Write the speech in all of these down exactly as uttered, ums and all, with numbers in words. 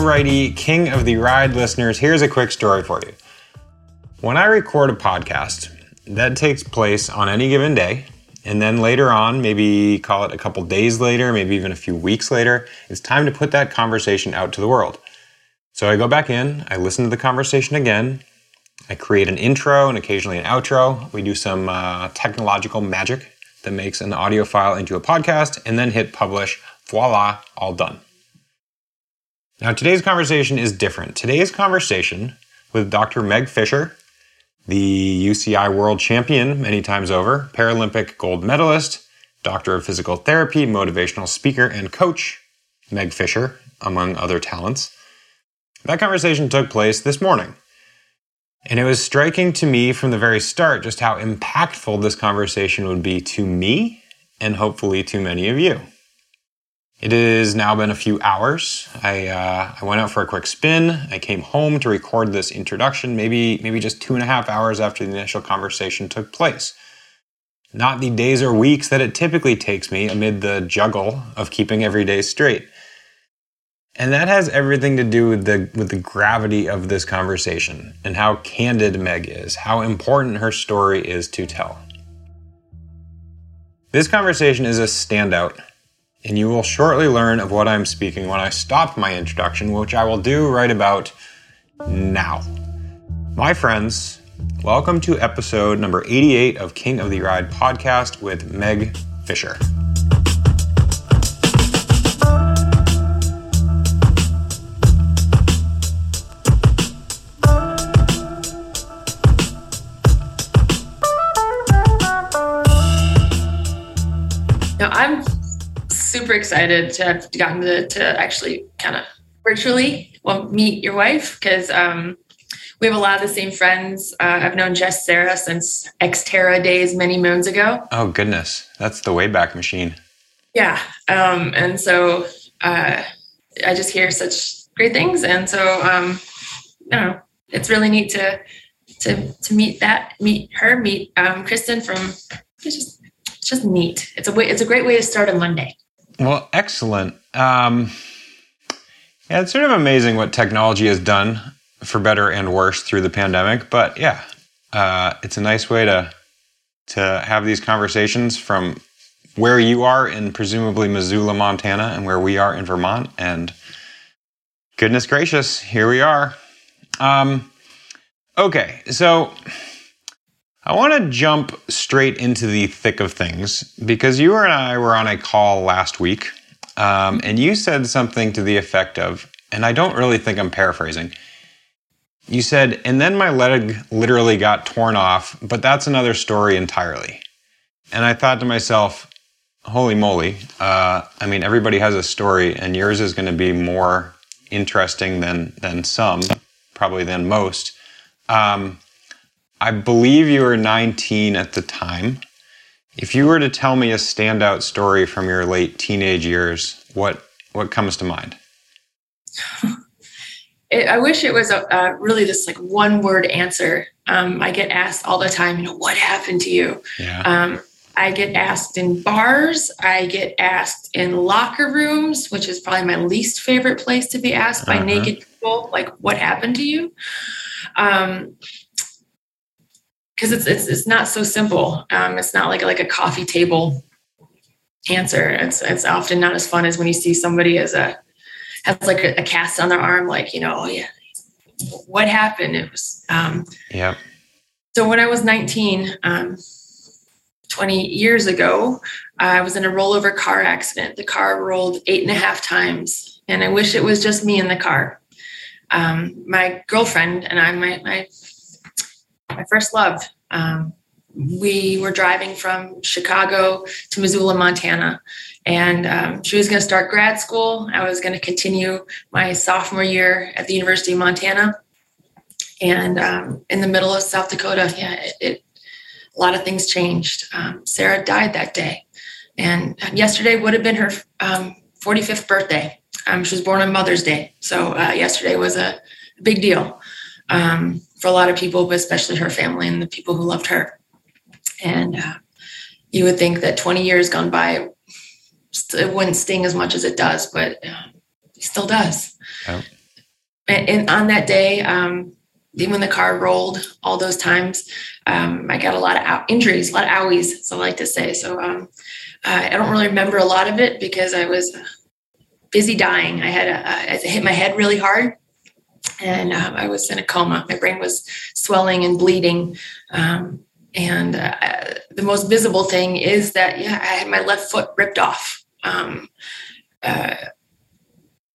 Alrighty, King of the Ride listeners, here's a quick story for you. When I record a podcast, that takes place on any given day, and then later on, maybe call it a couple days later, maybe even a few weeks later, it's time to put that conversation out to the world. So I go back in, I listen to the conversation again, I create an intro and occasionally an outro. We do some uh, technological magic that makes an audio file into a podcast, and then hit publish. Voila, all done. Now today's conversation is different. Today's conversation with Doctor Meg Fisher, the U C I world champion many times over, Paralympic gold medalist, doctor of physical therapy, motivational speaker, and coach, Meg Fisher, among other talents. That conversation took place this morning. And it was striking to me from the very start just how impactful this conversation would be to me and hopefully to many of you. It has now been a few hours. I uh, I went out for a quick spin. I came home to record this introduction, maybe maybe just two and a half hours after the initial conversation took place. Not the days or weeks that it typically takes me amid the juggle of keeping every day straight. And that has everything to do with the with the gravity of this conversation and how candid Meg is, how important her story is to tell. This conversation is a standout. And you will shortly learn of what I'm speaking when I stop my introduction, which I will do right about now. My friends, welcome to episode number eighty-eight of King of the Ride podcast with Meg Fisher. Now I'm super excited to have gotten to, to actually kind of virtually well, meet your wife because um, we have a lot of the same friends. Uh, I've known Jess, Sarah since Xterra days many moons ago. Oh, goodness. That's the Wayback Machine. Yeah. Um, and so uh, I just hear such great things. And so, um, you know, it's really neat to to to meet that, meet her, meet um, Kristen from, it's just, it's just neat. It's a way, it's a great way to start a Monday. Well, excellent. Um, yeah, it's sort of amazing what technology has done for better and worse through the pandemic. But yeah, uh, it's a nice way to to have these conversations from where you are in presumably Missoula, Montana, and where we are in Vermont. And goodness gracious, here we are. Um, okay, so I want to jump straight into the thick of things because you and I were on a call last week um, and you said something to the effect of, and I don't really think I'm paraphrasing, you said, and then my leg literally got torn off, but that's another story entirely. And I thought to myself, holy moly, uh, I mean, everybody has a story and yours is going to be more interesting than, than some, probably than most. Um, I believe you were nineteen at the time. If you were to tell me a standout story from your late teenage years, what what comes to mind? It, I wish it was a, uh, really this like one word answer. Um, I get asked all the time, you know, what happened to you? Yeah. Um, I get asked in bars. I get asked in locker rooms, which is probably my least favorite place to be asked by uh-huh. naked people, like what happened to you? Um Because it's, it's it's not so simple. Um, it's not like like a coffee table answer. It's it's often not as fun as when you see somebody as a has like a, a cast on their arm, like you know, oh, yeah, what happened? It was um, yeah. So when I was nineteen, um, twenty years ago, I was in a rollover car accident. The car rolled eight and a half times, and I wish it was just me in the car. Um, my girlfriend and I, my my. My first love. Um, we were driving from Chicago to Missoula, Montana, and um, she was going to start grad school. I was going to continue my sophomore year at the University of Montana, and um, in the middle of South Dakota, yeah, it, it, a lot of things changed. Um, Sarah died that day, and yesterday would have been her um, forty-fifth birthday. Um, she was born on Mother's Day, so uh, yesterday was a big deal. Um, for a lot of people, but especially her family and the people who loved her. And uh, you would think that twenty years gone by, it wouldn't sting as much as it does, but uh, it still does. Oh. And, and on that day, um, when the car rolled all those times, um, I got a lot of ou- injuries, a lot of owies, as I like to say. So um, I don't really remember a lot of it because I was busy dying. I had a, I hit my head really hard, and um, I was in a coma. My brain was swelling and bleeding. Um, and uh, the most visible thing is that, yeah, I had my left foot ripped off. Um, uh,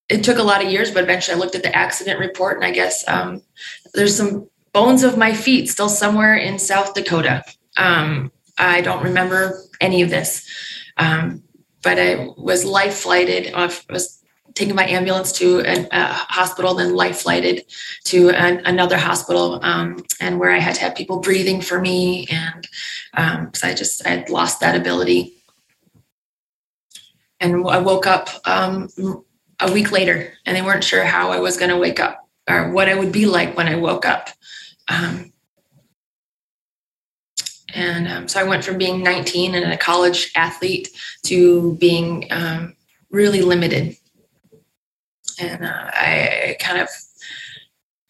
it took a lot of years, but eventually I looked at the accident report, and I guess um, there's some bones of my feet still somewhere in South Dakota. Um, I don't remember any of this, um, but I was life flighted. I was taking my ambulance to a uh, hospital, then life flighted to an, another hospital, um, and where I had to have people breathing for me. And um, so I just, I had lost that ability. And I woke up um, a week later, and they weren't sure how I was going to wake up or what I would be like when I woke up. Um, and um, so I went from being nineteen and a college athlete to being um, really limited. And uh, I kind of,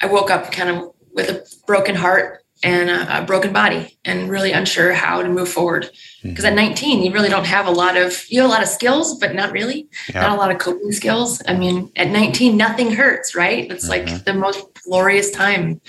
I woke up kind of with a broken heart and a, a broken body, and really unsure how to move forward. Because at nineteen, you really don't have a lot of, you have a lot of skills, but not really, yeah. not a lot of coping skills. I mean, at nineteen, nothing hurts, right? It's mm-hmm. like the most glorious time.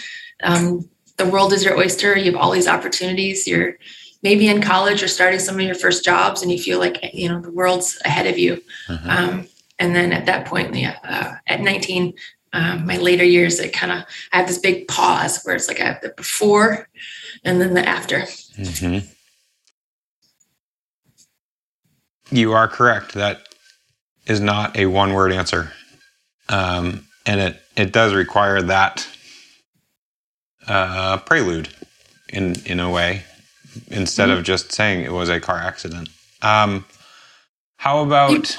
Um, the world is your oyster. You have all these opportunities. You're maybe in college or starting some of your first jobs, and you feel like, you know, the world's ahead of you. Mm-hmm. Um, and then at that point, uh, at nineteen, um, my later years, it kind of, I have this big pause where it's like I have the before and then the after. Mm-hmm. You are correct. That is not a one-word answer. Um, and it, it does require that uh, prelude in in a way, instead mm-hmm. of just saying it was a car accident. Um, how about,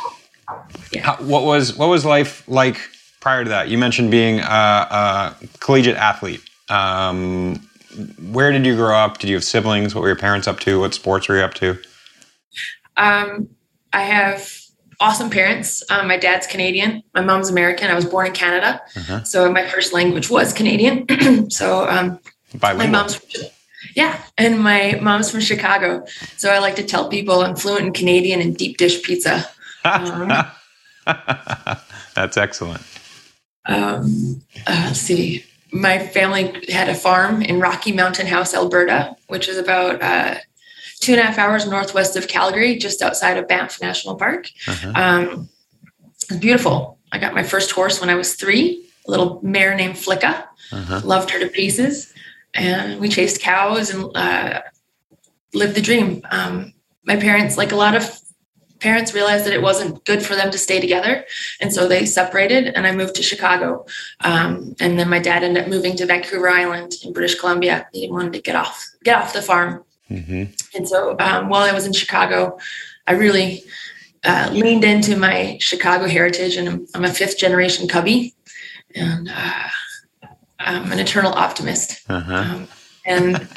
yeah. how, what was what was life like prior to that? You mentioned being a, a collegiate athlete. Um, where did you grow up? Did you have siblings? What were your parents up to? What sports were you up to? Um, I have awesome parents. Um, my dad's Canadian. My mom's American. I was born in Canada. Uh-huh. So my first language was Canadian. so, um, Bilingual. my mom's, from, yeah. And my mom's from Chicago. So I like to tell people I'm fluent in Canadian and deep dish pizza. Um, That's excellent. Um, uh, let's see. My family had a farm in Rocky Mountain House, Alberta, which is about, uh, two and a half hours northwest of Calgary, just outside of Banff National Park. Uh-huh. Um, it was beautiful. I got my first horse when I was three, a little mare named Flicka. Uh-huh. Loved her to pieces. And we chased cows and uh, lived the dream. Um, my parents, like a lot of parents, realized that it wasn't good for them to stay together. And so they separated, and I moved to Chicago. Um, and then my dad ended up moving to Vancouver Island in British Columbia. He wanted to get off, get off the farm. Mm-hmm. And so um, while I was in Chicago, I really uh, leaned into my Chicago heritage, and I'm, I'm a fifth generation Cubby, and uh, I'm an eternal optimist. Uh-huh. um, and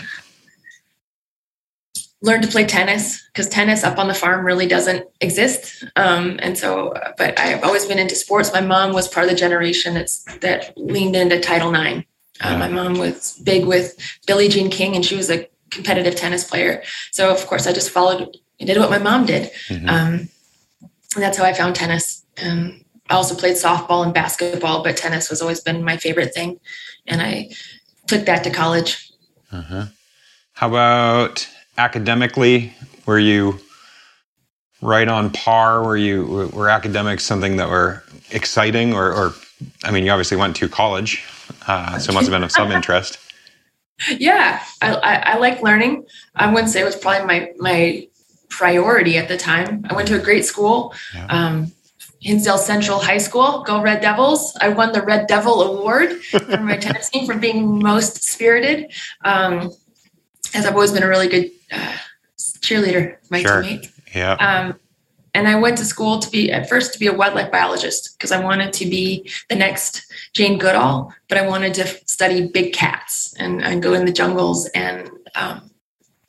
learned to play tennis, because tennis up on the farm really doesn't exist. Um, and so, but I've always been into sports. My mom was part of the generation that's, that leaned into Title nine. Um, yeah. My mom was big with Billie Jean King, and she was a competitive tennis player. So of course I just followed and did what my mom did. Mm-hmm. Um, and that's how I found tennis. Um, I also played softball and basketball, but tennis has always been my favorite thing. And I took that to college. Uh-huh. How about academically? Were you right on par? Were you, were academics something that were exciting or, or, I mean, you obviously went to college, uh, so it must've been of some interest. Yeah, I, I, I like learning. I wouldn't say it was probably my, my priority at the time. I went to a great school, yeah. um, Hinsdale Central High School. Go Red Devils. I won the Red Devil Award for my tennis team for being most spirited, um, as I've always been a really good uh, cheerleader, my sure. teammate. Yeah. Um, and I went to school to be, at first, to be a wildlife biologist, because I wanted to be the next Jane Goodall, but I wanted to study big cats and, and go in the jungles. And um,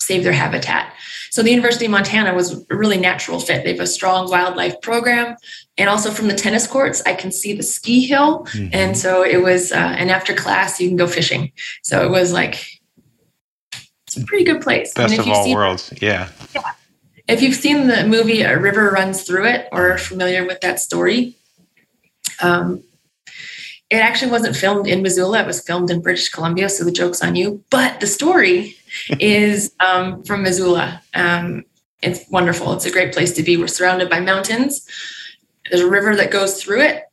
save their habitat. So the University of Montana was a really natural fit. They have a strong wildlife program. And also from the tennis courts, I can see the ski hill. Mm-hmm. And so it was, uh, and after class, you can go fishing. So it was like, it's a pretty good place. Best of all worlds. Yeah. Yeah. If you've seen the movie A River Runs Through It or are familiar with that story, um, it actually wasn't filmed in Missoula. It was filmed in British Columbia. So the joke's on you. But the story is um, from Missoula. Um, it's wonderful. It's a great place to be. We're surrounded by mountains. There's a river that goes through it.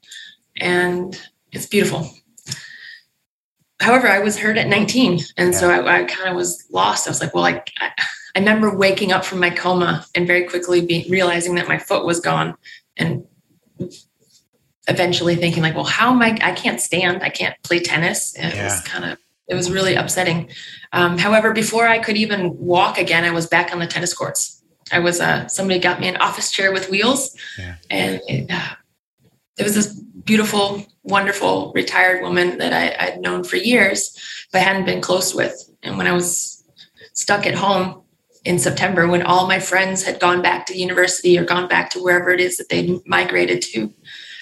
And it's beautiful. However, I was hurt at nineteen. And so I, I kind of was lost. I was like, well, I, I, I remember waking up from my coma and very quickly be, realizing that my foot was gone. And eventually thinking like, well, how am I, I can't stand, I can't play tennis. And it yeah. was kind of, it was really upsetting. Um, however, before I could even walk again, I was back on the tennis courts. I was, uh, somebody got me an office chair with wheels yeah. and it, uh, it was this beautiful, wonderful retired woman that I, I'd known for years, but hadn't been close with. And when I was stuck at home in September, when all my friends had gone back to university or gone back to wherever it is that they migrated to,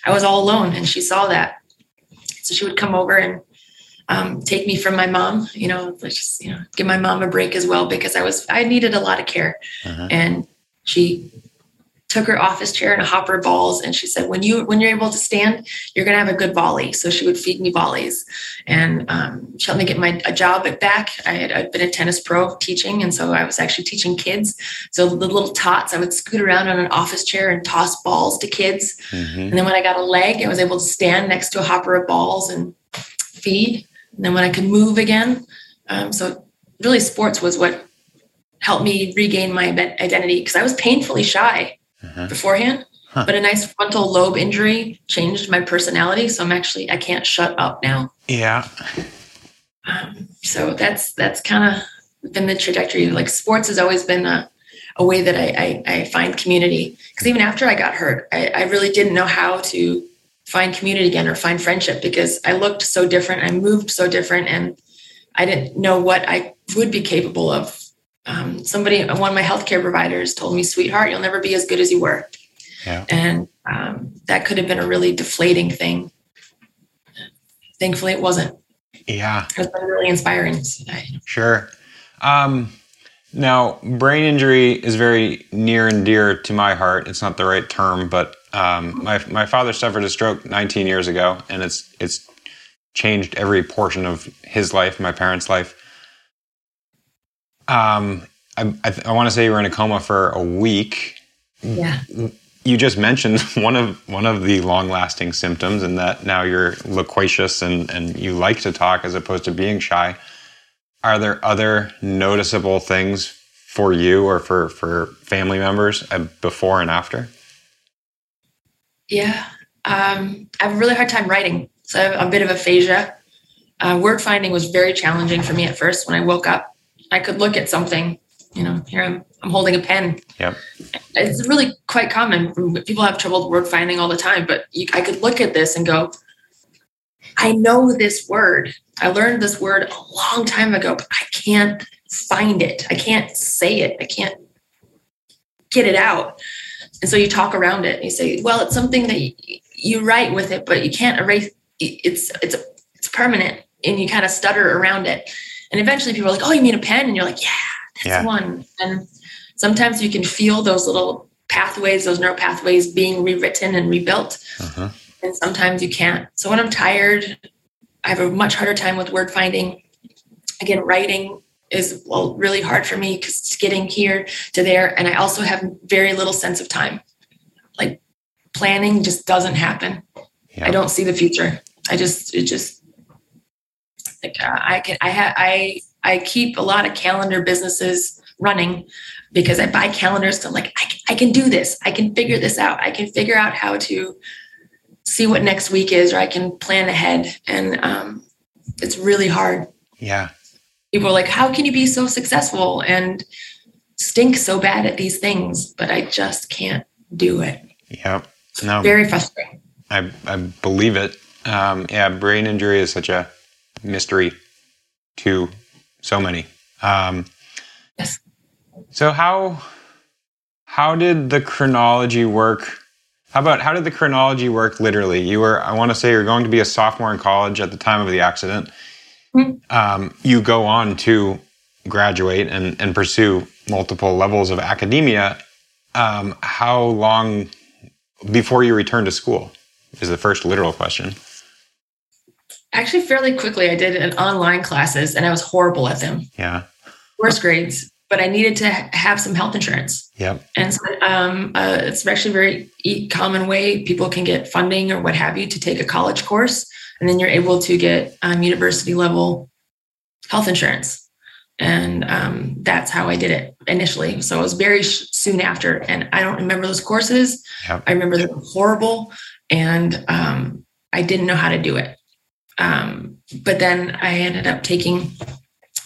I was all alone, and she saw that. So she would come over and um, take me from my mom, you know, just, you know, give my mom a break as well, because I was, I needed a lot of care. Uh-huh. And she took her office chair and a hopper of balls. And she said, when you, when you're able to stand, you're going to have a good volley. So she would feed me volleys, and um, she helped me get my a job at back. I had, I'd been a tennis pro teaching. And so I was actually teaching kids. So the little tots, I would scoot around on an office chair and toss balls to kids. Mm-hmm. And then when I got a leg, I was able to stand next to a hopper of balls and feed. And then when I could move again. Um, so really sports was what helped me regain my identity, because I was painfully shy. Uh-huh. beforehand, huh. but a nice frontal lobe injury changed my personality. So I'm actually, I can't shut up now. Yeah. Um, so that's, that's kind of been the trajectory. Like sports has always been a, a way that I, I, I find community, because even after I got hurt, I, I really didn't know how to find community again or find friendship, because I looked so different. I moved so different, and I didn't know what I would be capable of. Um, somebody, one of my healthcare providers told me, sweetheart, you'll never be as good as you were. Yeah. And um, that could have been a really deflating thing. Thankfully, it wasn't. Yeah. It was really inspiring. Sure. Um, now, brain injury is very near and dear to my heart. It's not the right term, but um, my my father suffered a stroke nineteen years ago, and it's it's changed every portion of his life, my parents' life. Um, I, I, I want to say you were in a coma for a week. Yeah. You just mentioned one of one of the long-lasting symptoms, and that now you're loquacious and, and you like to talk as opposed to being shy. Are there other noticeable things for you or for, for family members before and after? Yeah. Um, I have a really hard time writing. So I have a bit of aphasia. Uh, word finding was very challenging for me at first when I woke up. I could look at something, you know, here I'm, I'm holding a pen. Yep. It's really quite common. People have trouble word finding all the time, but you, I could look at this and go, I know this word. I learned this word a long time ago, but I can't find it. I can't say it. I can't get it out. And so you talk around it and you say, well, it's something that you, you write with it, but you can't erase. It's, it's, it's permanent, and you kind of stutter around it. And eventually people are like, oh, you mean a pen? And you're like, yeah, that's yeah. one. And sometimes you can feel those little pathways, those neural pathways being rewritten and rebuilt. Uh-huh. And sometimes you can't. So when I'm tired, I have a much harder time with word finding. Again, writing is well, really hard for me, because it's getting here to there. And I also have very little sense of time. Like planning just doesn't happen. Yeah. I don't see the future. I just, it just. Like uh, I can, I ha, I, I keep a lot of calendar businesses running, because I buy calendars. So I'm like, I, I can do this. I can figure this out. I can figure out how to see what next week is, or I can plan ahead. And um, it's really hard. Yeah. People are like, how can you be so successful and stink so bad at these things? But I just can't do it. Yeah. No. Very frustrating. I, I believe it. Um, yeah. Brain injury is such a mystery to so many. Um, yes. So how how did the chronology work? How about how did the chronology work? Literally, you were I want to say you're going to be a sophomore in college at the time of the accident. Mm-hmm. Um, you go on to graduate and, and pursue multiple levels of academia. Um, how long before you return to school is the first literal question. Actually, fairly quickly, I did an online classes and I was horrible at them. Yeah. Worst grades, but I needed to have some health insurance. Yep. And so um, uh, it's actually a very common way people can get funding or what have you to take a college course. And then you're able to get um, university level health insurance. And um, that's how I did it initially. So it was very sh- soon after. And I don't remember those courses. Yep. I remember they were horrible. And um, I didn't know how to do it. Um, but then I ended up taking,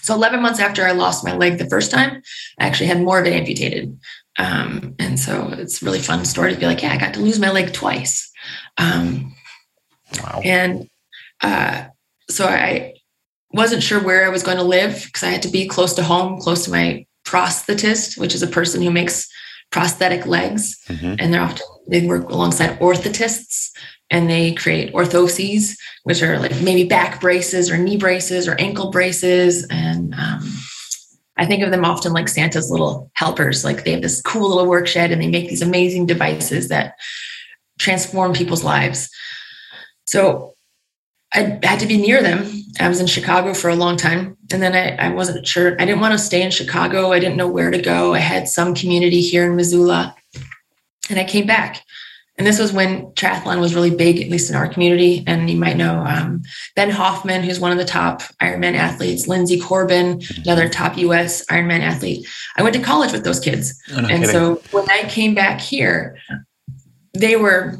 so eleven months after I lost my leg the first time, I actually had more of it amputated. Um, and so it's a really fun story to be like, yeah, I got to lose my leg twice. Um, wow. And uh, so I wasn't sure where I was going to live because I had to be close to home, close to my prosthetist, which is a person who makes prosthetic legs. Mm-hmm. And they're often, they work alongside orthotists. And they create orthoses, which are like maybe back braces or knee braces or ankle braces. And um, I think of them often like Santa's little helpers. Like they have this cool little work shed and they make these amazing devices that transform people's lives. So I had to be near them. I was in Chicago for a long time. And then I, I wasn't sure. I didn't want to stay in Chicago. I didn't know where to go. I had some community here in Missoula. And I came back. And this was when triathlon was really big, at least in our community. And you might know um, Ben Hoffman, who's one of the top Ironman athletes, Lindsay Corbin, another top U S Ironman athlete. I went to college with those kids. Oh, no and kidding. So when I came back here, they were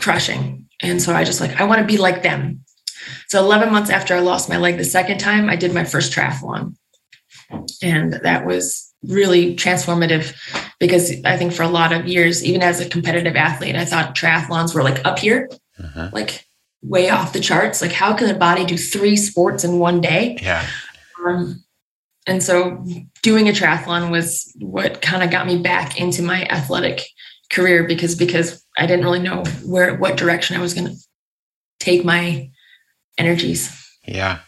crushing. And so I just like, I want to be like them. So eleven months after I lost my leg the second time, I did my first triathlon. And that was really transformative because I think for a lot of years, even as a competitive athlete, I thought triathlons were like up here, uh-huh. like way off the charts. Like how can the body do three sports in one day? Yeah. Um, and so doing a triathlon was what kind of got me back into my athletic career because, because I didn't really know where, what direction I was going to take my energies. Yeah.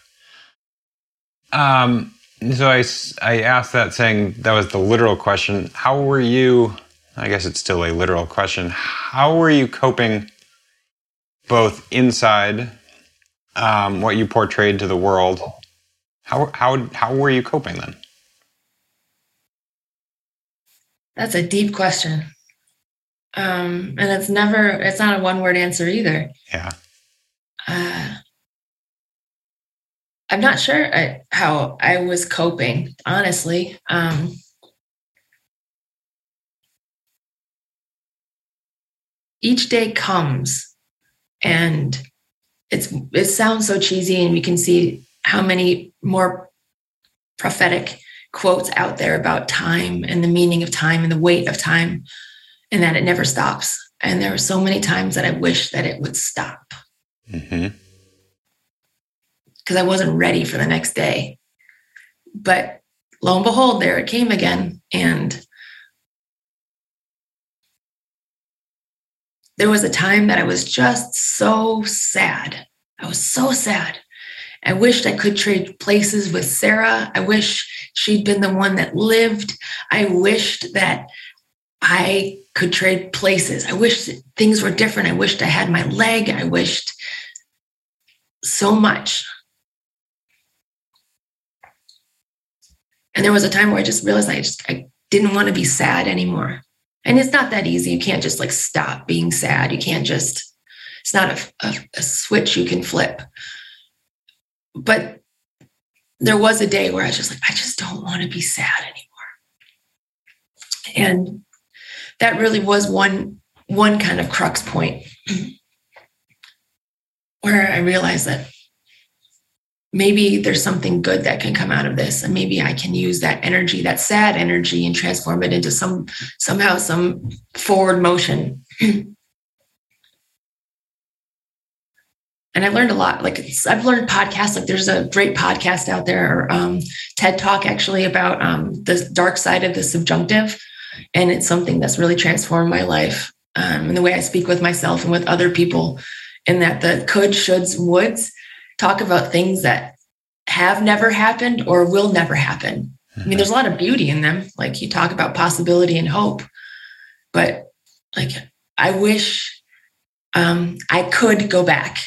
Um, So I, I asked that saying that was the literal question. How were you, I guess it's still a literal question, how were you coping both inside um, what you portrayed to the world? How, how, how were you coping then? That's a deep question. Um, and it's never, it's not a one-word answer either. Yeah. Uh, I'm not sure I, how I was coping, honestly. Um, each day comes and it's it sounds so cheesy and we can see how many more prophetic quotes out there about time and the meaning of time and the weight of time and that it never stops. And there were so many times that I wish that it would stop. Mm-hmm. Because I wasn't ready for the next day. But lo and behold, there it came again. And there was a time that I was just so sad. I was so sad. I wished I could trade places with Sarah. I wish she'd been the one that lived. I wished that I could trade places. I wished things were different. I wished I had my leg. I wished so much. And there was a time where I just realized I just I didn't want to be sad anymore. And it's not that easy. You can't just like stop being sad. You can't just, it's not a, a, a switch you can flip. But there was a day where I was just like, I just don't want to be sad anymore. And that really was one, one kind of crux point where I realized that maybe there's something good that can come out of this. And maybe I can use that energy, that sad energy, and transform it into some, somehow some forward motion. And I learned a lot. Like it's, I've learned podcasts. Like there's a great podcast out there, um, TED Talk, actually, about um, the dark side of the subjunctive. And it's something that's really transformed my life um, and the way I speak with myself and with other people. And that the could, shoulds, woulds talk about things that have never happened or will never happen. I mean, there's a lot of beauty in them. Like you talk about possibility and hope, but like, I wish um, I could go back.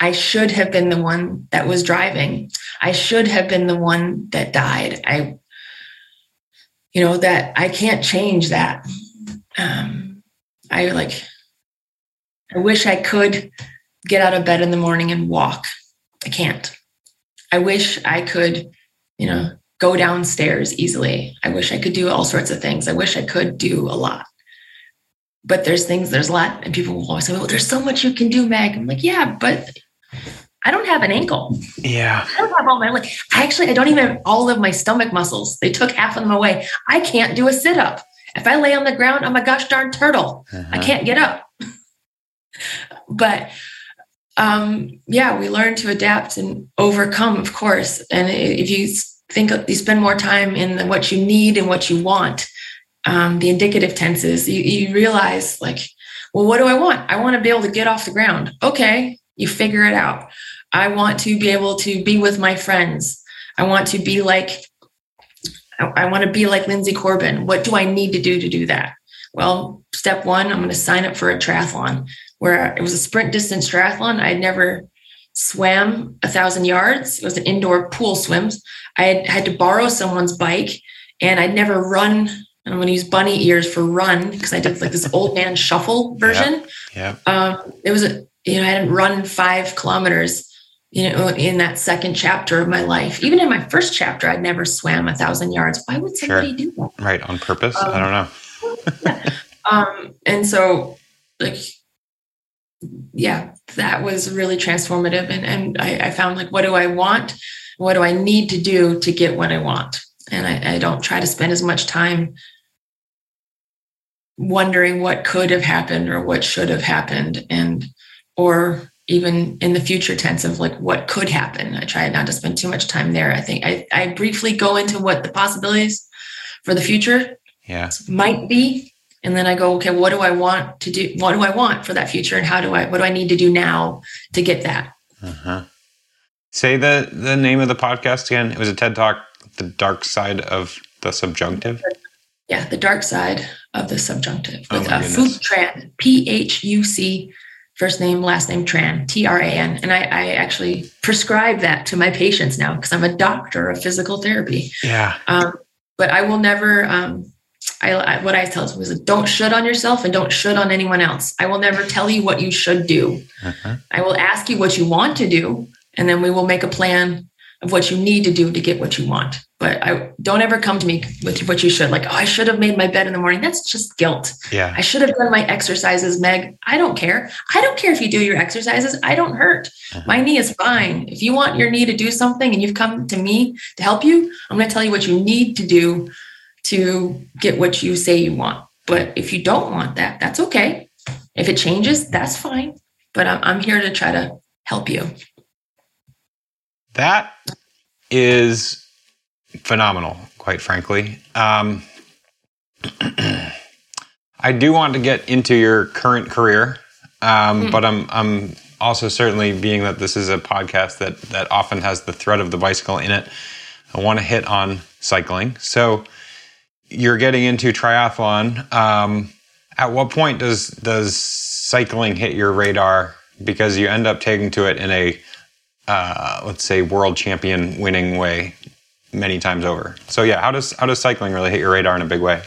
I should have been the one that was driving. I should have been the one that died. I, you know, that I can't change that. Um, I like, I wish I could get out of bed in the morning and walk. I can't. I wish I could, you know, go downstairs easily. I wish I could do all sorts of things. I wish I could do a lot. But there's things, there's a lot, and people will always say, well, there's so much you can do, Meg. I'm like, yeah, but I don't have an ankle. Yeah. I don't have all my leg. I actually, I don't even have all of my stomach muscles. They took half of them away. I can't do a sit-up. If I lay on the ground, I'm a gosh darn turtle. Uh-huh. I can't get up. But um, yeah, we learn to adapt and overcome, of course. And if you think you spend more time in the, what you need and what you want, um, the indicative tenses, you, you realize like, well, what do I want? I want to be able to get off the ground. Okay. You figure it out. I want to be able to be with my friends. I want to be like, I, I want to be like Lindsay Corbin. What do I need to do to do that? Well, step one, I'm going to sign up for a triathlon where it was a sprint distance triathlon. I'd never swam a thousand yards. It was an indoor pool swim. I had, had to borrow someone's bike, and I'd never run. And I'm going to use bunny ears for run because I did like this old man shuffle version. Yeah. Yep. Um, it was, a, you know, I hadn't run five kilometers, you know, in that second chapter of my life. Even in my first chapter, I'd never swam a thousand yards. Why would somebody sure. do that? Right. On purpose. Um, I don't know. yeah. um and so like yeah that was really transformative, and and I, I found like, what do I want, what do I need to do to get what I want? And I, I don't try to spend as much time wondering what could have happened or what should have happened, and or even in the future tense of like what could happen. I try not to spend too much time there. I think I, I briefly go into what the possibilities for the future yeah. might be. And then I go, okay, what do I want to do? What do I want for that future? And how do I, what do I need to do now to get that? Uh-huh. Say the, the name of the podcast again. It was a TED Talk, The Dark Side of the Subjunctive. Yeah. The Dark Side of the Subjunctive. With oh a food Tran, P H U C, first name, last name, Tran, T R A N. And I, I actually prescribe that to my patients now because I'm a doctor of physical therapy. Yeah. Um, but I will never, um, I, I, what I tell them is don't should on yourself and don't should on anyone else. I will never tell you what you should do. Uh-huh. I will ask you what you want to do, and then we will make a plan of what you need to do to get what you want. But I don't ever come to me with what you should. Like, oh, I should have made my bed in the morning. That's just guilt. Yeah. I should have done my exercises, Meg. I don't care. I don't care if you do your exercises. I don't hurt. Uh-huh. My knee is fine. If you want your knee to do something and you've come to me to help you, I'm going to tell you what you need to do to get what you say you want. But if you don't want that, that's okay. If it changes, that's fine. But I'm, I'm here to try to help you. That is phenomenal, quite frankly. Um, I do want to get into your current career, um, mm-hmm. but I'm I'm also certainly, being that this is a podcast that that often has the thread of the bicycle in it, I want to hit on cycling. So you're getting into triathlon. Um, at what point does does cycling hit your radar? Because you end up taking to it in a, uh, let's say, world champion winning way many times over. So yeah, how does how does cycling really hit your radar in a big way?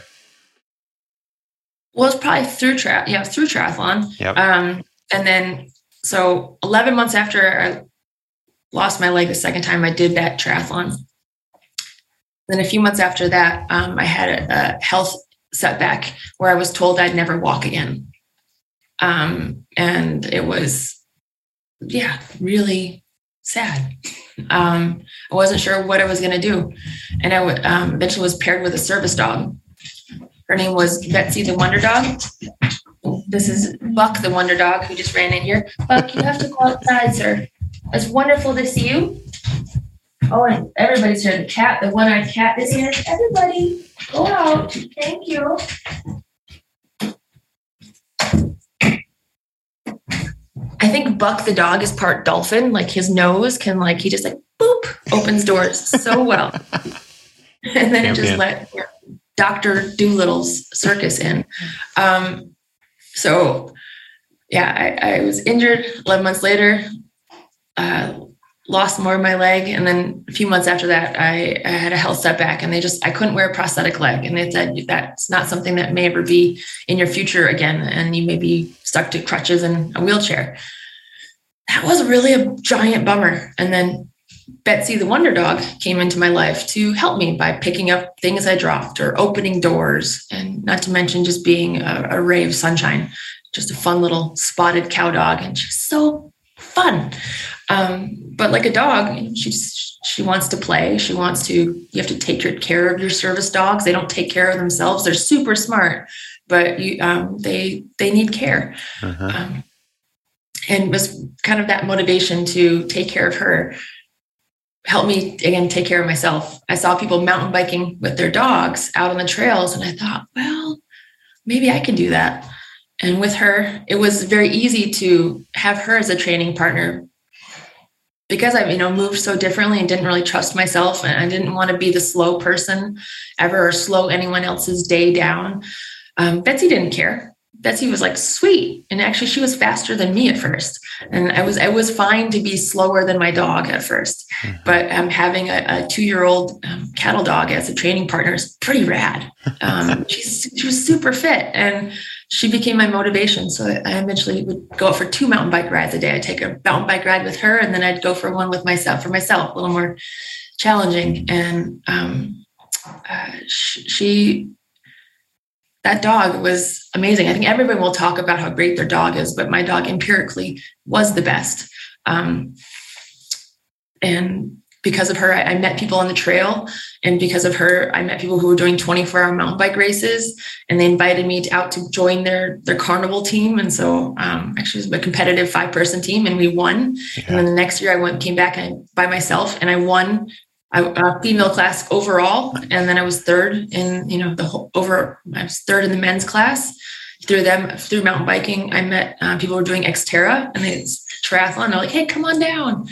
Well, it's probably through tri- yeah through triathlon. Yep. Um, and then so eleven months after I lost my leg the second time, I did that triathlon. Then a few months after that, um, I had a, a health setback where I was told I'd never walk again. Um, and it was, yeah, really sad. Um, I wasn't sure what I was going to do. And I w- um, eventually was paired with a service dog. Her name was Betsy the Wonder Dog. This is Buck, the wonder dog who just ran in here. Buck, you have to go outside, sir. It's wonderful to see you. Oh, and everybody's here. The cat, the one-eyed cat is here. Everybody, go out. Thank you. I think Buck, the dog, is part dolphin. Like his nose can like, he just like, boop, opens doors so well. And then it just let Doctor Doolittle's circus in. Um, so yeah, I, I was injured eleven months later, uh, lost more of my leg. And then a few months after that, I, I had a health setback and they just, I couldn't wear a prosthetic leg. And they said, that's not something that may ever be in your future again. And you may be stuck to crutches and a wheelchair. That was really a giant bummer. And then Betsy, the wonder dog, came into my life to help me by picking up things I dropped or opening doors. And not to mention just being a, a ray of sunshine, just a fun little spotted cow dog. And she's so fun. Um, but like a dog, she just, she wants to play. She wants to, you have to take your care of your service dogs. They don't take care of themselves. They're super smart, but you, um, they, they need care. Uh-huh. Um, and it was kind of that motivation to take care of her. Helped me again, take care of myself. I saw people mountain biking with their dogs out on the trails. And I thought, well, maybe I can do that. And with her, it was very easy to have her as a training partner because I've, you know, moved so differently and didn't really trust myself. And I didn't want to be the slow person ever or slow anyone else's day down. Um, Betsy didn't care. Betsy was like, sweet. And actually she was faster than me at first. And I was, I was fine to be slower than my dog at first, mm-hmm. but um, having a, a two-year-old um, cattle dog as a training partner is pretty rad. Um, she's, she was super fit and she became my motivation. So I eventually would go out for two mountain bike rides a day. I'd take a mountain bike ride with her and then I'd go for one with myself for myself, a little more challenging. And um, uh, she, she that dog was amazing. I think everyone will talk about how great their dog is, but my dog empirically was the best. Um, and because of her, I, I met people on the trail. And because of her, I met people who were doing twenty-four hour mountain bike races and they invited me to, out to join their, their carnival team. And so um, actually it was a competitive five person team and we won. Yeah. And then the next year I went, came back and, by myself and I won I uh, female class overall. And then I was third in, you know, the whole over, I was third in the men's class through them, through mountain biking. I met uh, people who were doing Xterra and they triathlon. They're like, hey, come on down.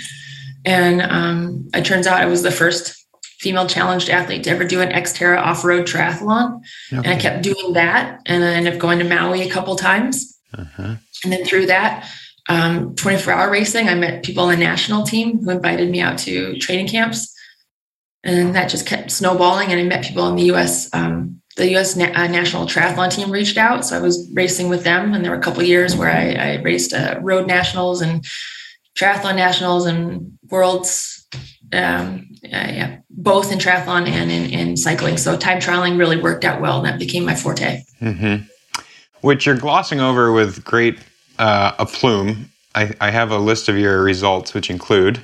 And um, it turns out I was the first female challenged athlete to ever do an Xterra off-road triathlon. Okay. And I kept doing that. And I ended up going to Maui a couple times. Uh-huh. And then through that, um, twenty-four hour racing, I met people on the national team who invited me out to training camps. And that just kept snowballing. And I met people in the U S, um, the U S na- uh, national triathlon team reached out. So I was racing with them. And there were a couple of years where I, I raced uh, road nationals and triathlon nationals and worlds, um, uh, yeah, both in triathlon and in, in cycling. So time trialing really worked out well. And that became my forte. Mm-hmm. Which you're glossing over with great uh, aplomb. I, I have a list of your results, which include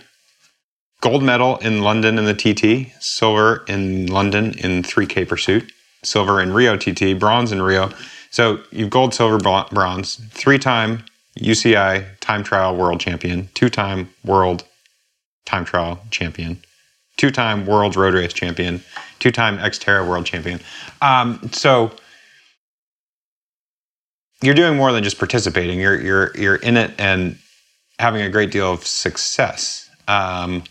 gold medal in London in the T T, silver in London in three K pursuit, silver in Rio T T, bronze in Rio. So you've gold, silver, bronze, three-time U C I time trial world champion, two-time world time trial champion, two-time world road race champion, two-time Xterra world champion. Um, so you're doing more than just participating. You're you're you're in it and having a great deal of success. Um,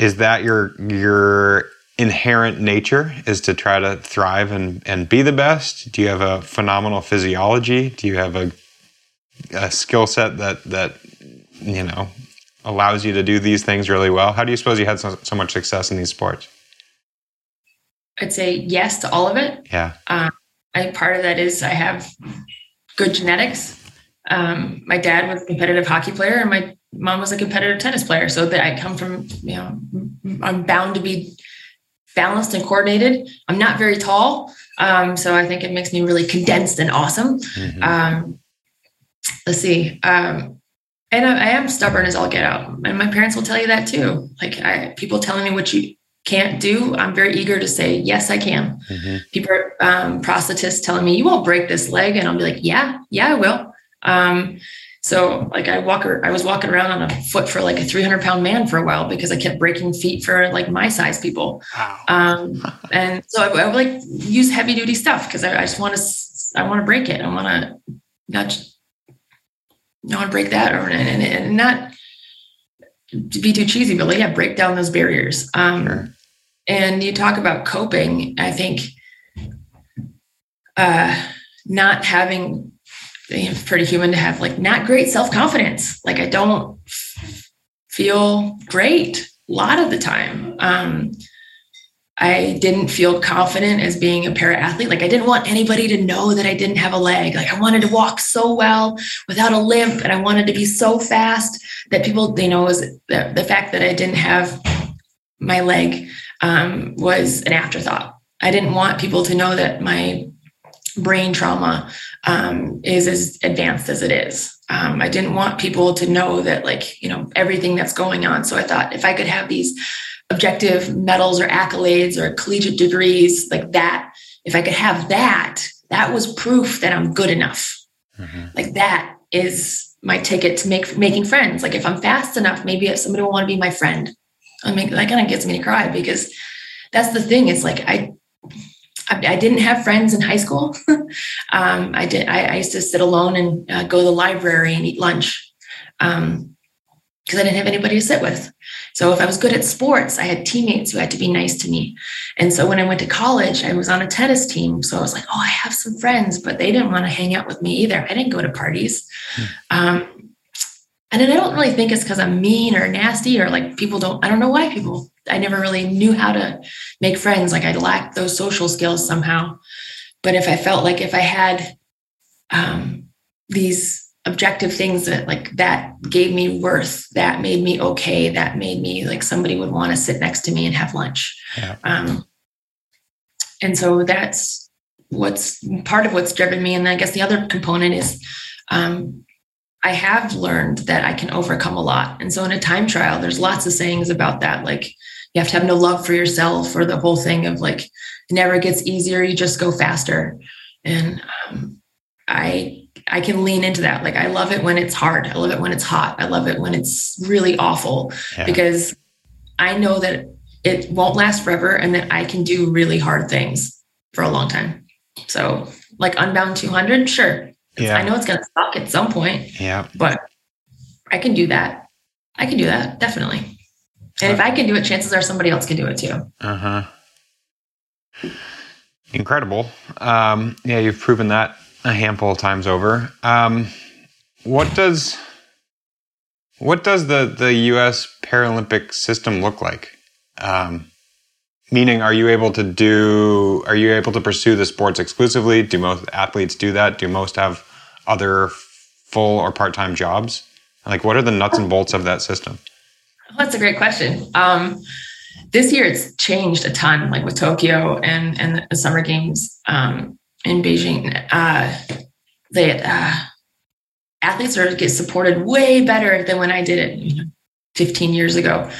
Is that your your inherent nature, is to try to thrive and, and be the best? Do you have a phenomenal physiology? Do you have a, a skill set that, that, you know, allows you to do these things really well? How do you suppose you had so, so much success in these sports? I'd say yes to all of it. Yeah. Um, I think part of that is I have good genetics. Um, my dad was a competitive hockey player and my mom was a competitive tennis player. So that I come from, you know, I'm bound to be balanced and coordinated. I'm not very tall. Um, so I think it makes me really condensed and awesome. Mm-hmm. Um, let's see. Um, and I, I am stubborn as all get out. And my parents will tell you that too. Like I, people telling me what you can't do, I'm very eager to say, yes, I can. Mm-hmm. People, um, prosthetists telling me, you won't break this leg. And I'll be like, yeah, yeah, I will. Um, so like I walk, I was walking around on a foot for like a three hundred pound man for a while because I kept breaking feet for like my size people. Wow. Um, and so I, I would like use heavy duty stuff. Cause I, I just want to, I want to break it. I want to not, not break that or and, and not to be too cheesy, but like, yeah, break down those barriers. Um, sure. And you talk about coping. I think uh, not having, it's pretty human to have like not great self-confidence. Like I don't feel great a lot of the time. Um, I didn't feel confident as being a para athlete. Like I didn't want anybody to know that I didn't have a leg. Like I wanted to walk so well without a limp. And I wanted to be so fast that people, you know, was the, the fact that I didn't have my leg um, was an afterthought. I didn't want people to know that my brain trauma um, is as advanced as it is. Um, I didn't want people to know that, like, you know, everything that's going on. So I thought if I could have these objective medals or accolades or collegiate degrees like that, if I could have that, that was proof that I'm good enough. Mm-hmm. Like that is my ticket to make, making friends. Like if I'm fast enough, maybe if somebody will want to be my friend. I mean, that kind of gets me to cry because that's the thing. It's like, I, I didn't have friends in high school. um, I did. I, I used to sit alone and uh, go to the library and eat lunch because um, I didn't have anybody to sit with. So if I was good at sports, I had teammates who had to be nice to me. And so when I went to college, I was on a tennis team. So I was like, oh, I have some friends, but they didn't want to hang out with me either. I didn't go to parties. Hmm. Um, and then I don't really think it's because I'm mean or nasty or like people don't, I don't know why people I never really knew how to make friends. Like I lacked those social skills somehow. But if I felt like if I had um, these objective things that like that gave me worth, that made me okay, that made me like somebody would want to sit next to me and have lunch. Yeah. Um, and so that's what's part of what's driven me. And I guess the other component is um, I have learned that I can overcome a lot. And so in a time trial, there's lots of sayings about that. Like, you have to have no love for yourself, or the whole thing of like, it never gets easier. You just go faster. And um, I, I can lean into that. Like, I love it when it's hard. I love it when it's hot. I love it when it's really awful yeah. because I know that it won't last forever and that I can do really hard things for a long time. So like Unbound two hundred, sure. Yeah. I know it's going to suck at some point, yeah. but I can do that. I can do that. Definitely. And if I can do it, chances are somebody else can do it too. Uh huh. Incredible. Um, yeah, you've proven that a handful of times over. Um, what does what does the the U S Paralympic system look like? Um, meaning, are you able to do? Are you able to pursue the sports exclusively? Do most athletes do that? Do most have other full or part time jobs? Like, what are the nuts and bolts of that system? Well, that's a great question. Um, this year it's changed a ton, like with Tokyo and, and the summer games um, in Beijing. Uh, they, uh, athletes are get supported way better than when I did it you know, fifteen years ago.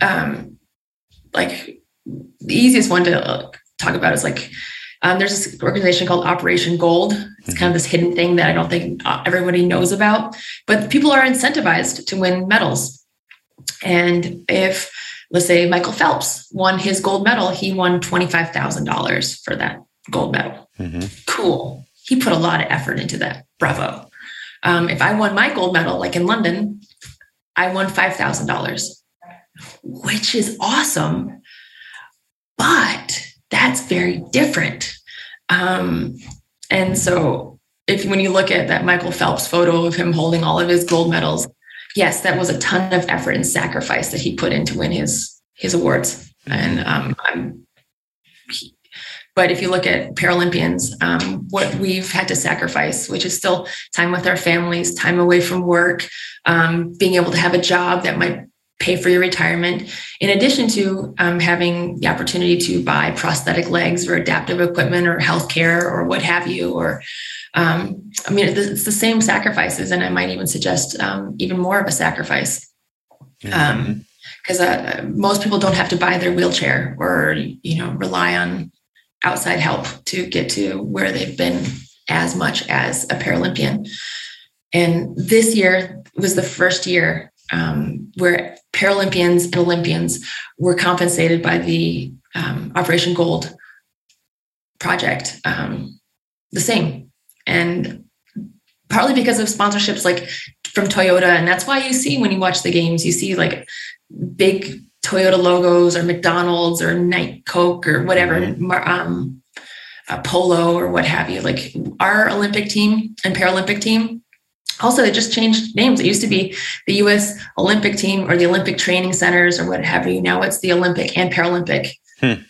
Um, like the easiest one to talk about is like, um, there's this organization called Operation Gold. It's kind of this hidden thing that I don't think everybody knows about, but people are incentivized to win medals. And if, let's say, Michael Phelps won his gold medal, he won twenty-five thousand dollars for that gold medal. Mm-hmm. Cool. He put a lot of effort into that. Bravo. Um, if I won my gold medal, like in London, I won five thousand dollars, which is awesome. But that's very different. Um, and so if when you look at that Michael Phelps photo of him holding all of his gold medals, yes, that was a ton of effort and sacrifice that he put in to win his, his awards. And, um, I'm, but if you look at Paralympians, um, what we've had to sacrifice, which is still time with our families, time away from work, um, being able to have a job that might pay for your retirement, in addition to, um, having the opportunity to buy prosthetic legs or adaptive equipment or healthcare or what have you, or, Um, I mean, it's the same sacrifices, and I might even suggest um, even more of a sacrifice. Um, because uh, most people don't have to buy their wheelchair or, you know, rely on outside help to get to where they've been as much as a Paralympian. And this year was the first year um, where Paralympians and Olympians were compensated by the um, Operation Gold project um, the same. And partly because of sponsorships like from Toyota. And that's why you see, when you watch the games, you see like big Toyota logos or McDonald's or Nike, Coke or whatever, um, uh, Polo or what have you. Like our Olympic team and Paralympic team, also, they just changed names. It used to be the U S Olympic team or the Olympic training centers or what have you. Now it's the Olympic and Paralympic hmm.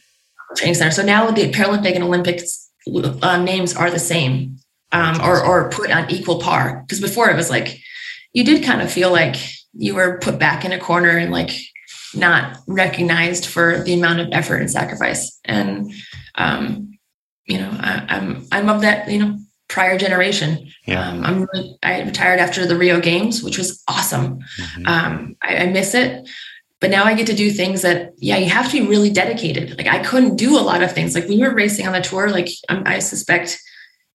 training center. So now the Paralympic and Olympics uh, names are the same um, or, or put on equal par. Because before it was like, you did kind of feel like you were put back in a corner and like not recognized for the amount of effort and sacrifice. And, um, you know, I, I'm, I'm of that, you know, prior generation. Yeah. Um, I'm really, I retired after the Rio games, which was awesome. Mm-hmm. Um, I, I miss it, but now I get to do things that, yeah, you have to be really dedicated. Like I couldn't do a lot of things. Like when you were racing on the tour, like um, I suspect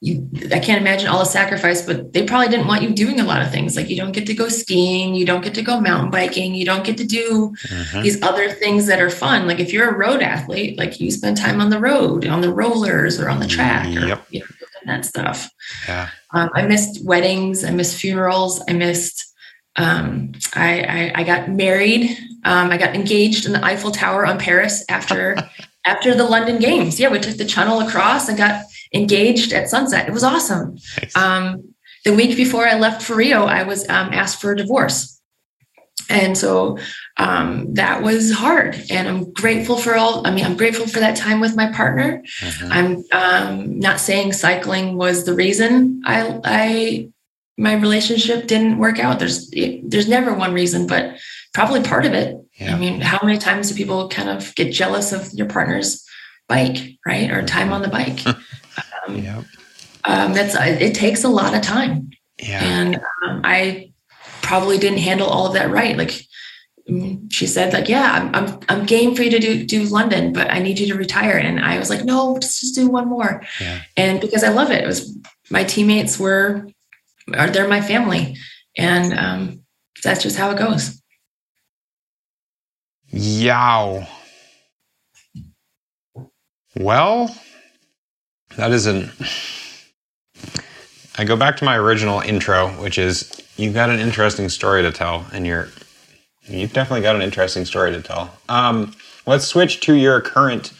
you, I can't imagine all the sacrifice, but they probably didn't want you doing a lot of things. Like you don't get to go skiing. You don't get to go mountain biking. You don't get to do mm-hmm. these other things that are fun. Like if you're a road athlete, like you spend time on the road, on the rollers or on the track or, yep. you know, that stuff. Yeah. Um, I missed weddings. I missed funerals. I missed, um, I, I, I got married. Um, I got engaged in the Eiffel Tower on Paris after, after the London games. Yeah. We took the Channel across and got engaged at sunset. It was awesome. Nice. Um, the week before I left for Rio, I was, um, asked for a divorce. And so, um, that was hard, and I'm grateful for all, I mean, I'm grateful for that time with my partner. Mm-hmm. I'm, um, not saying cycling was the reason I, I, my relationship didn't work out. There's, it, there's never one reason, but probably part of it. Yeah. I mean, how many times do people kind of get jealous of your partner's bike, right? Or time on the bike. um, yeah. um, that's, it takes a lot of time. Yeah. And, um, I, probably didn't handle all of that right. Like she said, like, yeah, I'm, I'm, I'm game for you to do, do London, but I need you to retire. And I was like, no, just, just do one more. Yeah. And because I love it, it was, my teammates were, are they're my family. And, um, that's just how it goes. Yow. Well, that isn't, I go back to my original intro, which is, you've got an interesting story to tell, and you're, you've definitely got an interesting story to tell. Um, let's switch to your current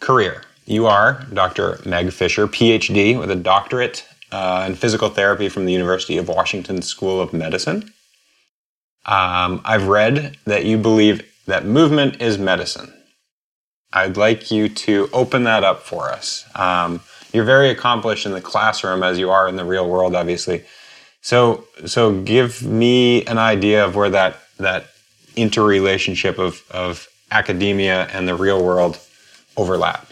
career. You are Doctor Meg Fisher, P H D, with a doctorate uh, in physical therapy from the University of Washington School of Medicine. Um, I've read that you believe that movement is medicine. I'd like you to open that up for us. Um, you're very accomplished in the classroom, as you are in the real world, obviously. So, so give me an idea of where that, that interrelationship of, of academia and the real world overlap.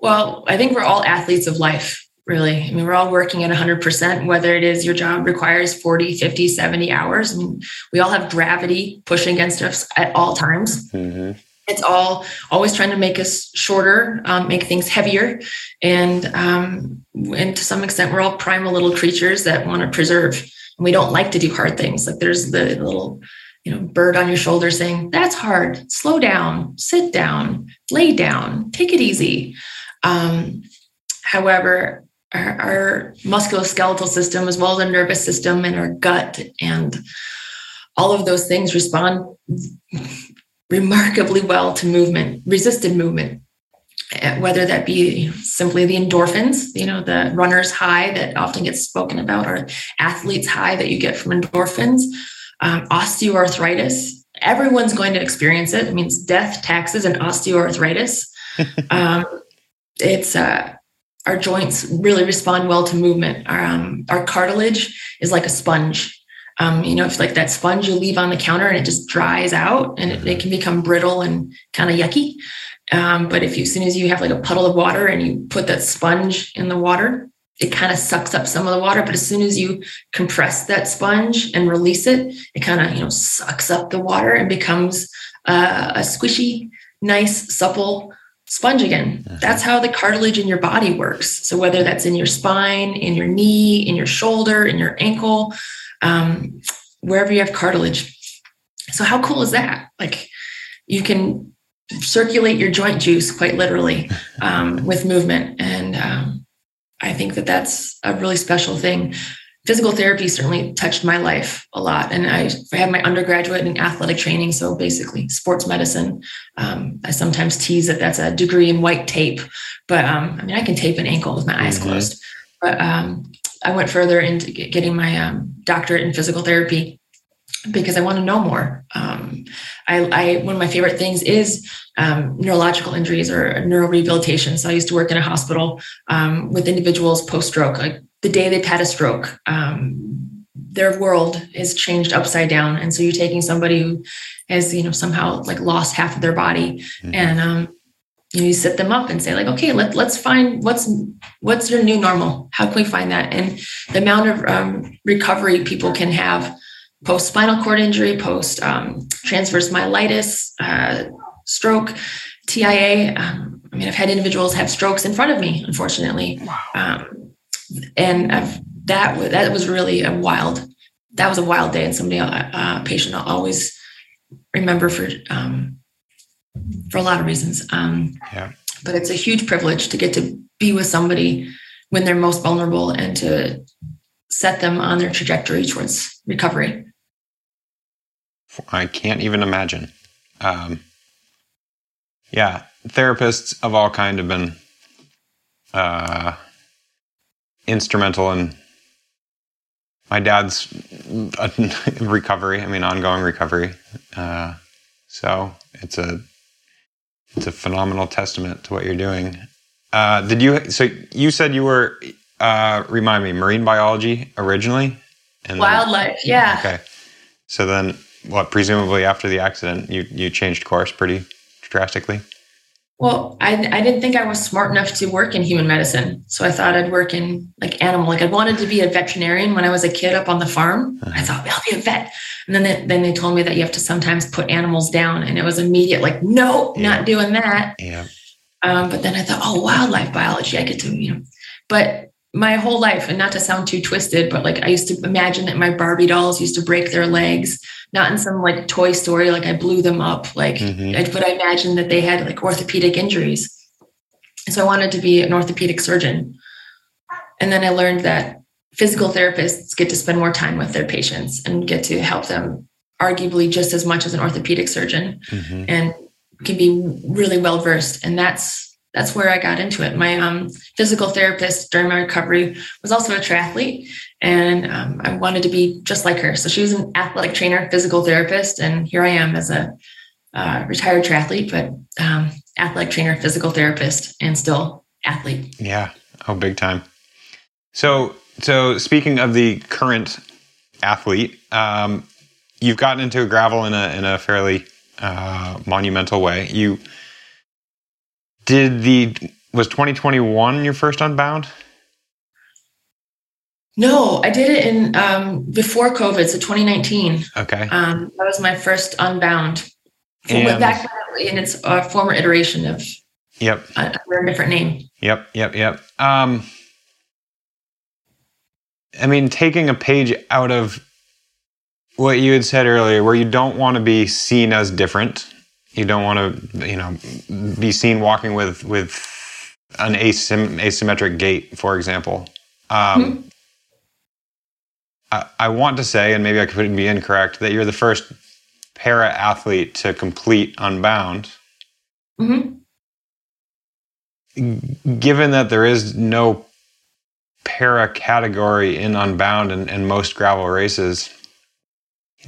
Well, I think we're all athletes of life, really. I mean, we're all working at one hundred percent, whether it is your job requires forty, fifty, seventy hours. I mean, we all have gravity pushing against us at all times. Mm-hmm. It's all always trying to make us shorter, um, make things heavier. And, um, and to some extent, we're all primal little creatures that want to preserve. And we don't like to do hard things. Like there's the little, you know, bird on your shoulder saying, that's hard. Slow down, sit down, lay down, take it easy. Um, however, our, our musculoskeletal system, as well as our nervous system and our gut and all of those things respond remarkably well to movement, resisted movement, whether that be simply the endorphins, you know, the runner's high that often gets spoken about, or athlete's high that you get from endorphins, um, osteoarthritis. Everyone's going to experience it. It means death, taxes, and osteoarthritis. um, it's uh, our joints really respond well to movement. Our, um, our cartilage is like a sponge. Um, you know, if like that sponge you leave on the counter and it just dries out and it, it can become brittle and kind of yucky. Um, but if you, as soon as you have like a puddle of water and you put that sponge in the water, it kind of sucks up some of the water, but as soon as you compress that sponge and release it, it kind of, you know, sucks up the water and becomes uh, a squishy, nice, supple sponge again. Uh-huh. That's how the cartilage in your body works. So whether that's in your spine, in your knee, in your shoulder, in your ankle, um, wherever you have cartilage. So how cool is that? Like, you can circulate your joint juice quite literally um, with movement. And um, I think that that's a really special thing. Physical therapy certainly touched my life a lot. And I, I had my undergraduate in athletic training, so basically sports medicine. Um, I sometimes tease that that's a degree in white tape, but um, I mean, I can tape an ankle with my eyes mm-hmm. closed. But um, I went further into getting my um, doctorate in physical therapy because I want to know more. Um, I, I one of my favorite things is um, neurological injuries or neural rehabilitation. So I used to work in a hospital um, with individuals post-stroke. Like, the day they've had a stroke, um, their world is changed upside down. And so you're taking somebody who has, you know, somehow like lost half of their body mm-hmm. and um, you set them up and say like, okay, let, let's find what's, what's your new normal. How can we find that? And the amount of um, recovery people can have post spinal cord injury, post um, transverse myelitis, uh, stroke, T I A. Um, I mean, I've had individuals have strokes in front of me, unfortunately. Wow. Um, And I've, that was, that was really a wild, that was a wild day. And somebody, a uh, patient I'll always remember for, um, for a lot of reasons. Um, yeah. But it's a huge privilege to get to be with somebody when they're most vulnerable and to set them on their trajectory towards recovery. I can't even imagine. Um, yeah. Therapists of all kinds have been, uh, instrumental in my dad's recovery. I mean, ongoing recovery. Uh, so it's a it's a phenomenal testament to what you're doing. Uh, did you? So you said you were. Uh, remind me, marine biology originally. And wildlife. Then, yeah. Okay. So then, what? Presumably after the accident, you you changed course pretty drastically. Well, I, I didn't think I was smart enough to work in human medicine. So I thought I'd work in like animal. Like I wanted to be a veterinarian when I was a kid up on the farm. Uh-huh. I thought, well, I'll be a vet. And then they, then they told me that you have to sometimes put animals down. And it was immediate, like, no, yeah. not doing that. Yeah. Um, but then I thought, oh, wildlife biology, I get to, you know. But my whole life, and not to sound too twisted, but like I used to imagine that my Barbie dolls used to break their legs. Not in some like Toy Story, like I blew them up, like, mm-hmm. I, but I imagined that they had like orthopedic injuries. And so I wanted to be an orthopedic surgeon. And then I learned that physical therapists get to spend more time with their patients and get to help them arguably just as much as an orthopedic surgeon mm-hmm. and can be really well-versed. And that's, that's where I got into it. My um, physical therapist during my recovery was also a triathlete. And um, I wanted to be just like her. So she was an athletic trainer, physical therapist. And here I am as a uh, retired triathlete, but um, athletic trainer, physical therapist, and still athlete. Yeah. Oh, big time. So, so speaking of the current athlete, um, you've gotten into gravel in a, in a fairly uh, monumental way. You did the, was twenty twenty-one your first Unbound? No, I did it in um, before COVID, so twenty nineteen. Okay, um, that was my first Unbound, and back in its uh, former iteration of yep, a, a different name. Yep, yep, yep. Um, I mean, taking a page out of what you had said earlier, where you don't want to be seen as different, you don't want to, you know, be seen walking with with an asymm- asymmetric gait, for example. Um, mm-hmm. I want to say, and maybe I could be incorrect, that you're the first para athlete to complete Unbound. Mm-hmm. Given that there is no para category in Unbound and, and most gravel races,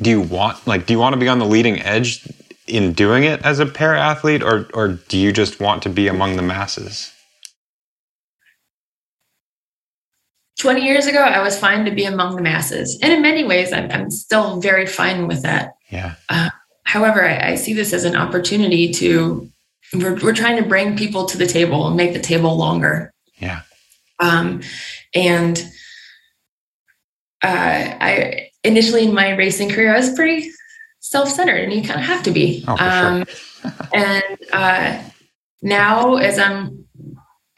do you want, like, do you want to be on the leading edge in doing it as a para athlete, or or do you just want to be among the masses? twenty years ago, I was fine to be among the masses. And in many ways, I'm, I'm still very fine with that. Yeah. Uh, however, I, I see this as an opportunity to, we're, we're trying to bring people to the table and make the table longer. Yeah. Um, and uh, I initially in my racing career, I was pretty self-centered, and you kind of have to be. Oh, for um, sure. and uh, now, as I'm,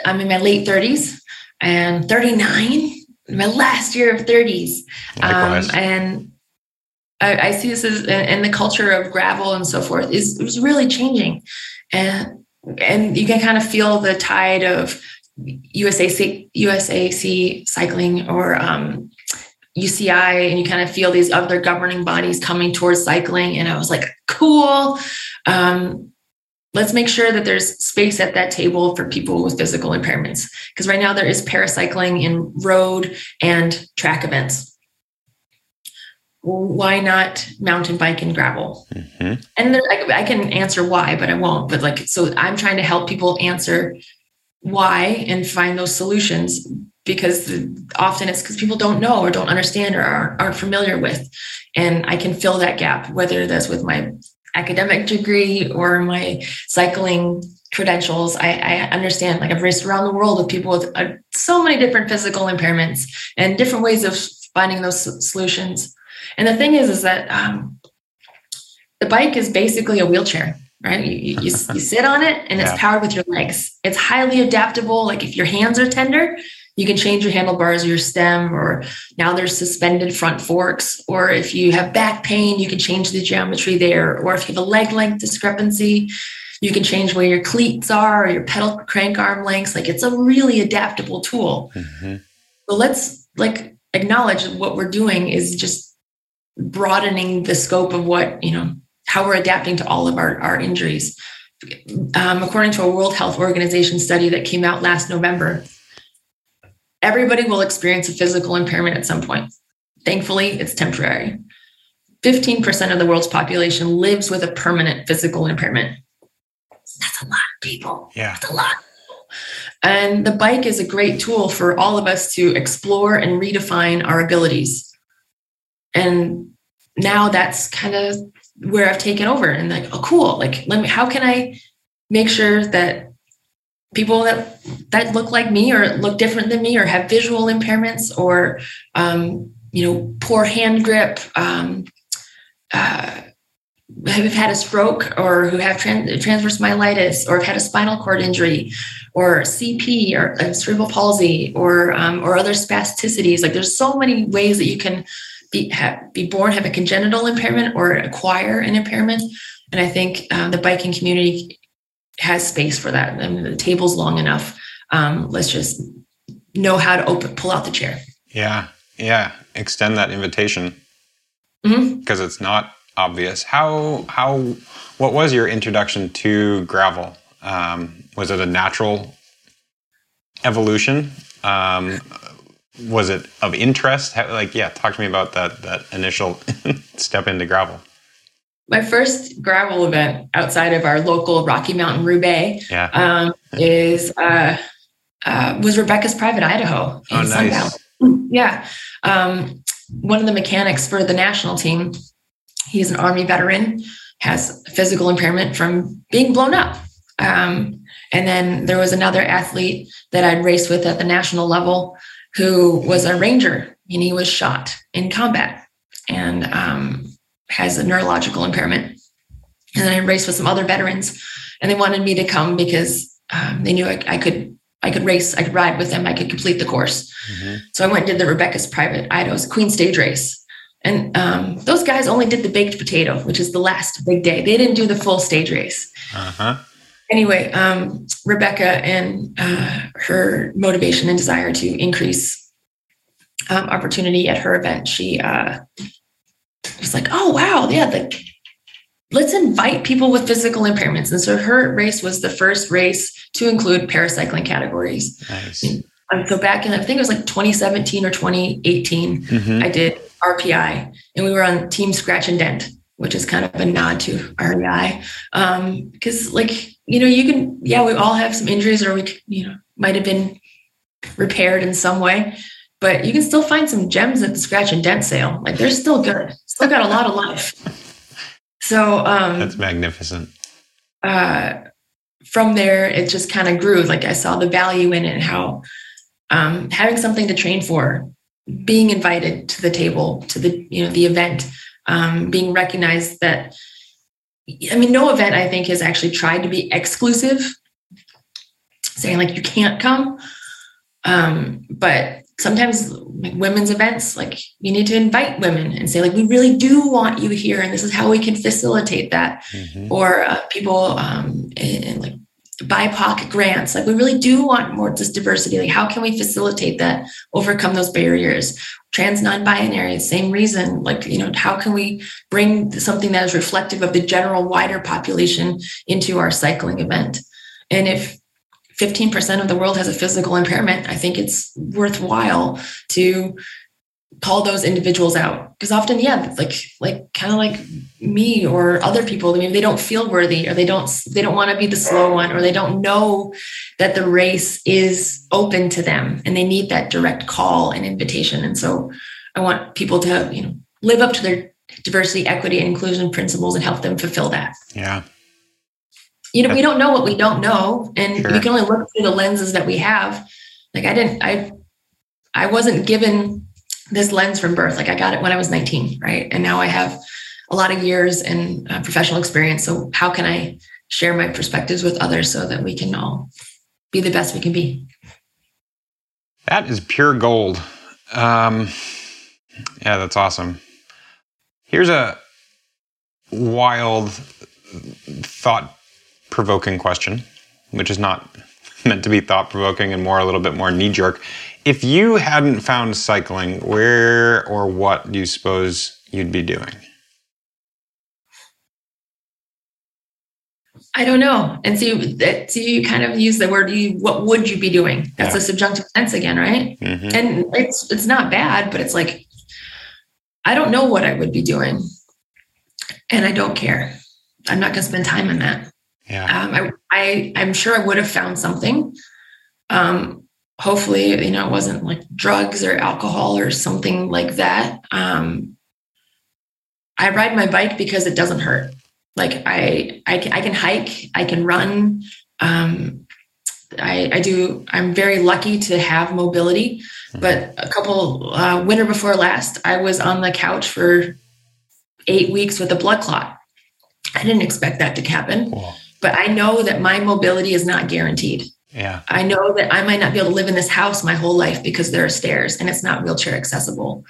I'm in my late thirties and thirty-nine, my last year of thirties. Likewise. Um, and I, I see this as, and the culture of gravel and so forth is, is really changing. And, and you can kind of feel the tide of U S A C, U S A C cycling or um, U C I, and you kind of feel these other governing bodies coming towards cycling. And I was like, cool. Um, let's make sure that there's space at that table for people with physical impairments. Because right now there is paracycling in road and track events. Why not mountain bike and gravel? Mm-hmm. And there, I, I can answer why, but I won't. But like, so I'm trying to help people answer why and find those solutions, because often it's because people don't know or don't understand or aren't, aren't familiar with. And I can fill that gap, whether that's with my academic degree or my cycling credentials. I, I understand, like I've raced around the world with people with uh, so many different physical impairments and different ways of finding those solutions. And the thing is, is that um, the bike is basically a wheelchair, right? You, you, you sit on it and yeah. It's powered with your legs. It's highly adaptable. Like if your hands are tender, you can change your handlebars or your stem, or now there's suspended front forks. Or if you have back pain, you can change the geometry there. Or if you have a leg length discrepancy, you can change where your cleats are or your pedal crank arm lengths. Like it's a really adaptable tool. Mm-hmm. So let's like acknowledge what we're doing is just broadening the scope of what, you know, how we're adapting to all of our, our injuries. Um, according to a World Health Organization study that came out last November, everybody will experience a physical impairment at some point. Thankfully, it's temporary. fifteen percent of the world's population lives with a permanent physical impairment. That's a lot of people. Yeah. That's a lot. And the bike is a great tool for all of us to explore and redefine our abilities. And now that's kind of where I've taken over and like, oh, cool. Like, let me, how can I make sure that people that, that look like me or look different than me or have visual impairments or, um, you know, poor hand grip, um, uh, have had a stroke or who have trans- transverse myelitis or have had a spinal cord injury or C P or uh, cerebral palsy or, um, or other spasticities. Like there's so many ways that you can Be, have, be born, have a congenital impairment or acquire an impairment. And I think um, the biking community has space for that. I mean, the table's long enough. Um, let's just know how to open, pull out the chair. Yeah. Yeah. Extend that invitation because mm-hmm. It's not obvious. How, how, what was your introduction to gravel? Um, was it a natural evolution? Um, Was it of interest? How, like, yeah, talk to me about that that initial step into gravel. My first gravel event outside of our local Rocky Mountain Roubaix yeah. um, is uh, uh, was Rebecca's Private Idaho. In oh, nice. Sundown. Yeah. Um, one of the mechanics for the national team, he's an Army veteran, has physical impairment from being blown up. Um, and then there was another athlete that I'd raced with at the national level who was a ranger, and he was shot in combat and um, has a neurological impairment. And then I raced with some other veterans, and they wanted me to come because um, they knew I, I could I could race, I could ride with them, I could complete the course. Mm-hmm. So I went and did the Rebecca's Private Idaho's Queen Stage Race. And um, those guys only did the baked potato, which is the last big day. They didn't do the full stage race. Uh-huh. Anyway, um, Rebecca and uh, her motivation and desire to increase um, opportunity at her event, she uh, was like, oh, wow, yeah, like, let's invite people with physical impairments. And so her race was the first race to include paracycling categories. Nice. And so back in, I think it was like twenty seventeen or twenty eighteen, mm-hmm. I did R P I, and we were on Team Scratch and Dent, which is kind of a nod to R P I. Um, because like, you know, you can, yeah, we all have some injuries or we, you know, might've been repaired in some way, but you can still find some gems at the Scratch and Dent sale. Like they're still good. Still got a lot of life. So, um, that's magnificent. Uh, from there, it just kind of grew. Like I saw the value in it and how um, having something to train for, being invited to the table, to the, you know, the event, um, being recognized that, I mean, no event, I think, has actually tried to be exclusive, saying like, you can't come. Um, but sometimes like women's events, like you need to invite women and say like, we really do want you here. And this is how we can facilitate that. Mm-hmm. Or uh, people um, in, in like B I P O C grants, like we really do want more just diversity. Like how can we facilitate that, overcome those barriers? Trans, non-binary, same reason. Like, you know, how can we bring something that is reflective of the general wider population into our cycling event? And if fifteen percent of the world has a physical impairment, I think it's worthwhile to call those individuals out. Because often, yeah, like, like kind of like me or other people, I mean, they don't feel worthy, or they don't, they don't want to be the slow one, or they don't know that the race is open to them and they need that direct call and invitation. And so I want people to, you know, live up to their diversity, equity, and inclusion principles and help them fulfill that. Yeah. You know, we don't know what we don't know, and sure. We can only look through the lenses that we have. Like I didn't, I, I wasn't given this lens from birth. Like I got it when I was nineteen. Right. And now I have a lot of years and uh, professional experience. So how can I share my perspectives with others so that we can all be the best we can be? That is pure gold. Um, yeah, that's awesome. Here's a wild thought provoking question, which is not meant to be thought provoking and more a little bit more knee jerk. If you hadn't found cycling, where or what do you suppose you'd be doing? I don't know. And so you, that, so you kind of use the word, you, what would you be doing? That's yeah. a subjunctive tense again, right? Mm-hmm. And it's it's not bad, but it's like, I don't know what I would be doing and I don't care. I'm not going to spend time on that. Yeah. Um, I, I, I'm sure I would have found something. Um, hopefully, you know, it wasn't like drugs or alcohol or something like that. Um, I ride my bike because it doesn't hurt. Like I, I, I can hike, I can run. Um, I, I do. I'm very lucky to have mobility, mm-hmm. but a couple uh, winter before last, I was on the couch for eight weeks with a blood clot. I didn't expect that to happen. Cool. But I know that my mobility is not guaranteed. Yeah. I know that I might not be able to live in this house my whole life because there are stairs and it's not wheelchair accessible.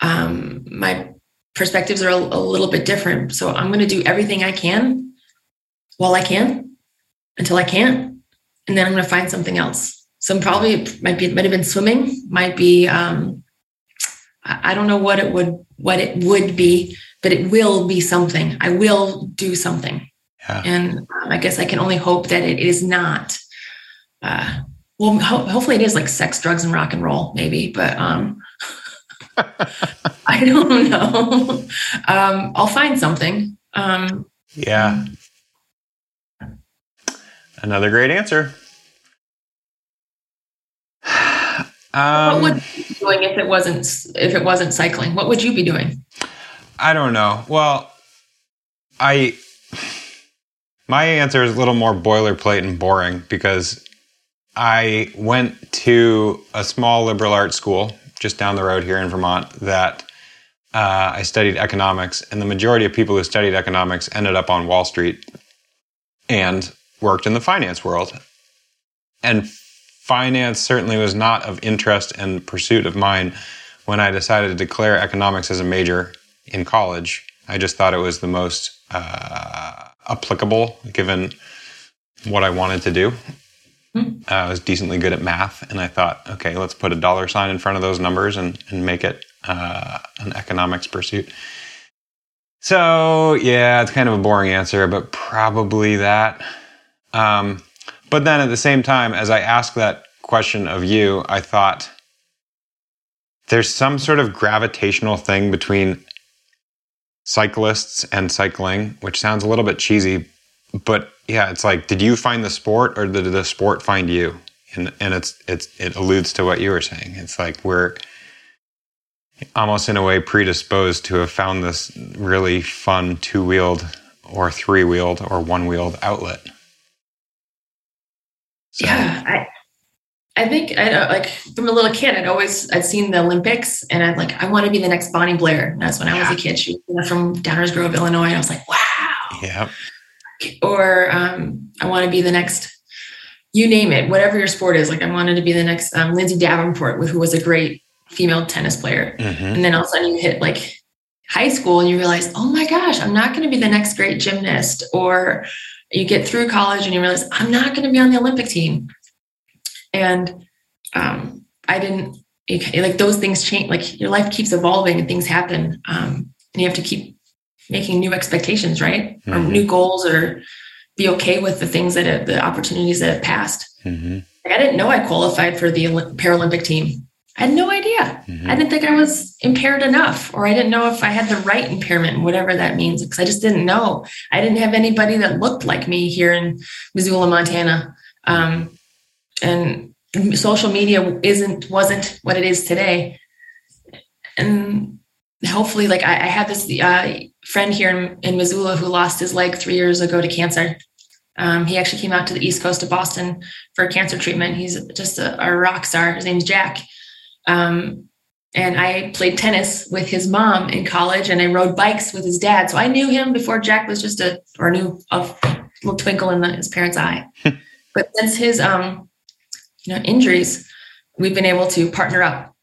Um, my perspectives are a, a little bit different. So I'm going to do everything I can while I can until I can't. And then I'm going to find something else. So probably it might be, it might have been swimming, might be, um, I don't know what it would, what it would be, but it will be something. I will do something. Yeah. And um, I guess I can only hope that it is not, uh, well, ho- hopefully it is like sex, drugs, and rock and roll maybe, but um, I don't know. um, I'll find something. Um, yeah. Another great answer. Um, what would you be doing if it wasn't, if it wasn't cycling? What would you be doing? I don't know. Well, I... My answer is a little more boilerplate and boring because I went to a small liberal arts school just down the road here in Vermont that uh, I studied economics, and the majority of people who studied economics ended up on Wall Street and worked in the finance world. And finance certainly was not of interest and pursuit of mine when I decided to declare economics as a major in college. I just thought it was the most... Uh, applicable given what I wanted to do. Mm-hmm. Uh, I was decently good at math, and I thought, okay, let's put a dollar sign in front of those numbers and, and make it uh, an economics pursuit. So yeah, it's kind of a boring answer, but probably that. Um, but then at the same time, as I asked that question of you, I thought there's some sort of gravitational thing between cyclists and cycling, which sounds a little bit cheesy, but yeah, it's like, did you find the sport or did the sport find you? And and it's it's it alludes to what you were saying. It's like we're almost in a way predisposed to have found this really fun two-wheeled or three-wheeled or one-wheeled outlet. So. Yeah, I I think I like from a little kid, I'd always, I'd seen the Olympics and I'd like, I want to be the next Bonnie Blair. And that's when yeah. I was a kid, she was from Downers Grove, Illinois. And I was like, wow. Yeah. Or, um, I want to be the next, you name it, whatever your sport is. Like I wanted to be the next, um, Lindsay Davenport, who was a great female tennis player. Mm-hmm. And then all of a sudden you hit like high school and you realize, oh my gosh, I'm not going to be the next great gymnast. Or you get through college and you realize I'm not going to be on the Olympic team. And, um, I didn't it, like those things change, like your life keeps evolving and things happen. Um, and you have to keep making new expectations, right? Mm-hmm. Or new goals, or be okay with the things that have, the opportunities that have passed. Mm-hmm. Like, I didn't know I qualified for the Paralympic team. I had no idea. Mm-hmm. I didn't think I was impaired enough, or I didn't know if I had the right impairment, whatever that means. Cause I just didn't know. I didn't have anybody that looked like me here in Missoula, Montana. Um, and social media isn't, wasn't what it is today. And hopefully, like I, I had this uh, friend here in, in Missoula who lost his leg three years ago to cancer. Um, he actually came out to the East Coast of Boston for cancer treatment. He's just a, a rock star. His name's Jack. Um, and I played tennis with his mom in college, and I rode bikes with his dad. So I knew him before Jack was just a, or knew a little twinkle in the, his parents' eye. But since his, um, you know, injuries, we've been able to partner up.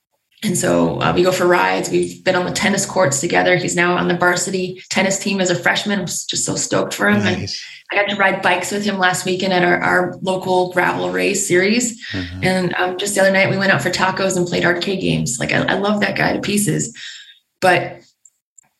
And so uh, we go for rides. We've been on the tennis courts together. He's now on the varsity tennis team as a freshman. I'm just so stoked for him. Nice. And I got to ride bikes with him last weekend at our, our local gravel race series. Mm-hmm. And um, just the other night we went out for tacos and played arcade games. Like I, I love that guy to pieces, but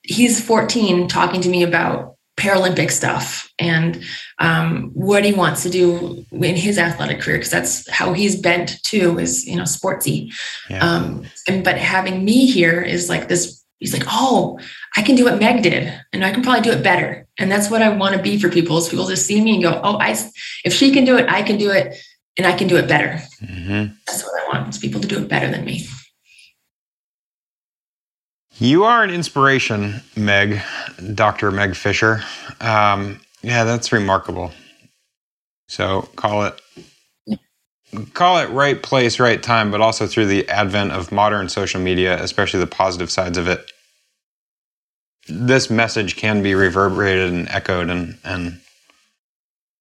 he's fourteen talking to me about Paralympic stuff and um, what he wants to do in his athletic career, because that's how he's bent too, is, you know, sportsy. Yeah. Um, and but having me here is like this, he's like, oh, I can do what Meg did and I can probably do it better. And that's what I want to be for people, is people just see me and go, oh, I, if she can do it, I can do it, and I can do it better. Mm-hmm. That's what I want, is people to do it better than me. You are an inspiration, Meg, Doctor Meg Fisher. Um, yeah, that's remarkable. So call it, call it right place, right time, but also through the advent of modern social media, especially the positive sides of it, this message can be reverberated and echoed and, and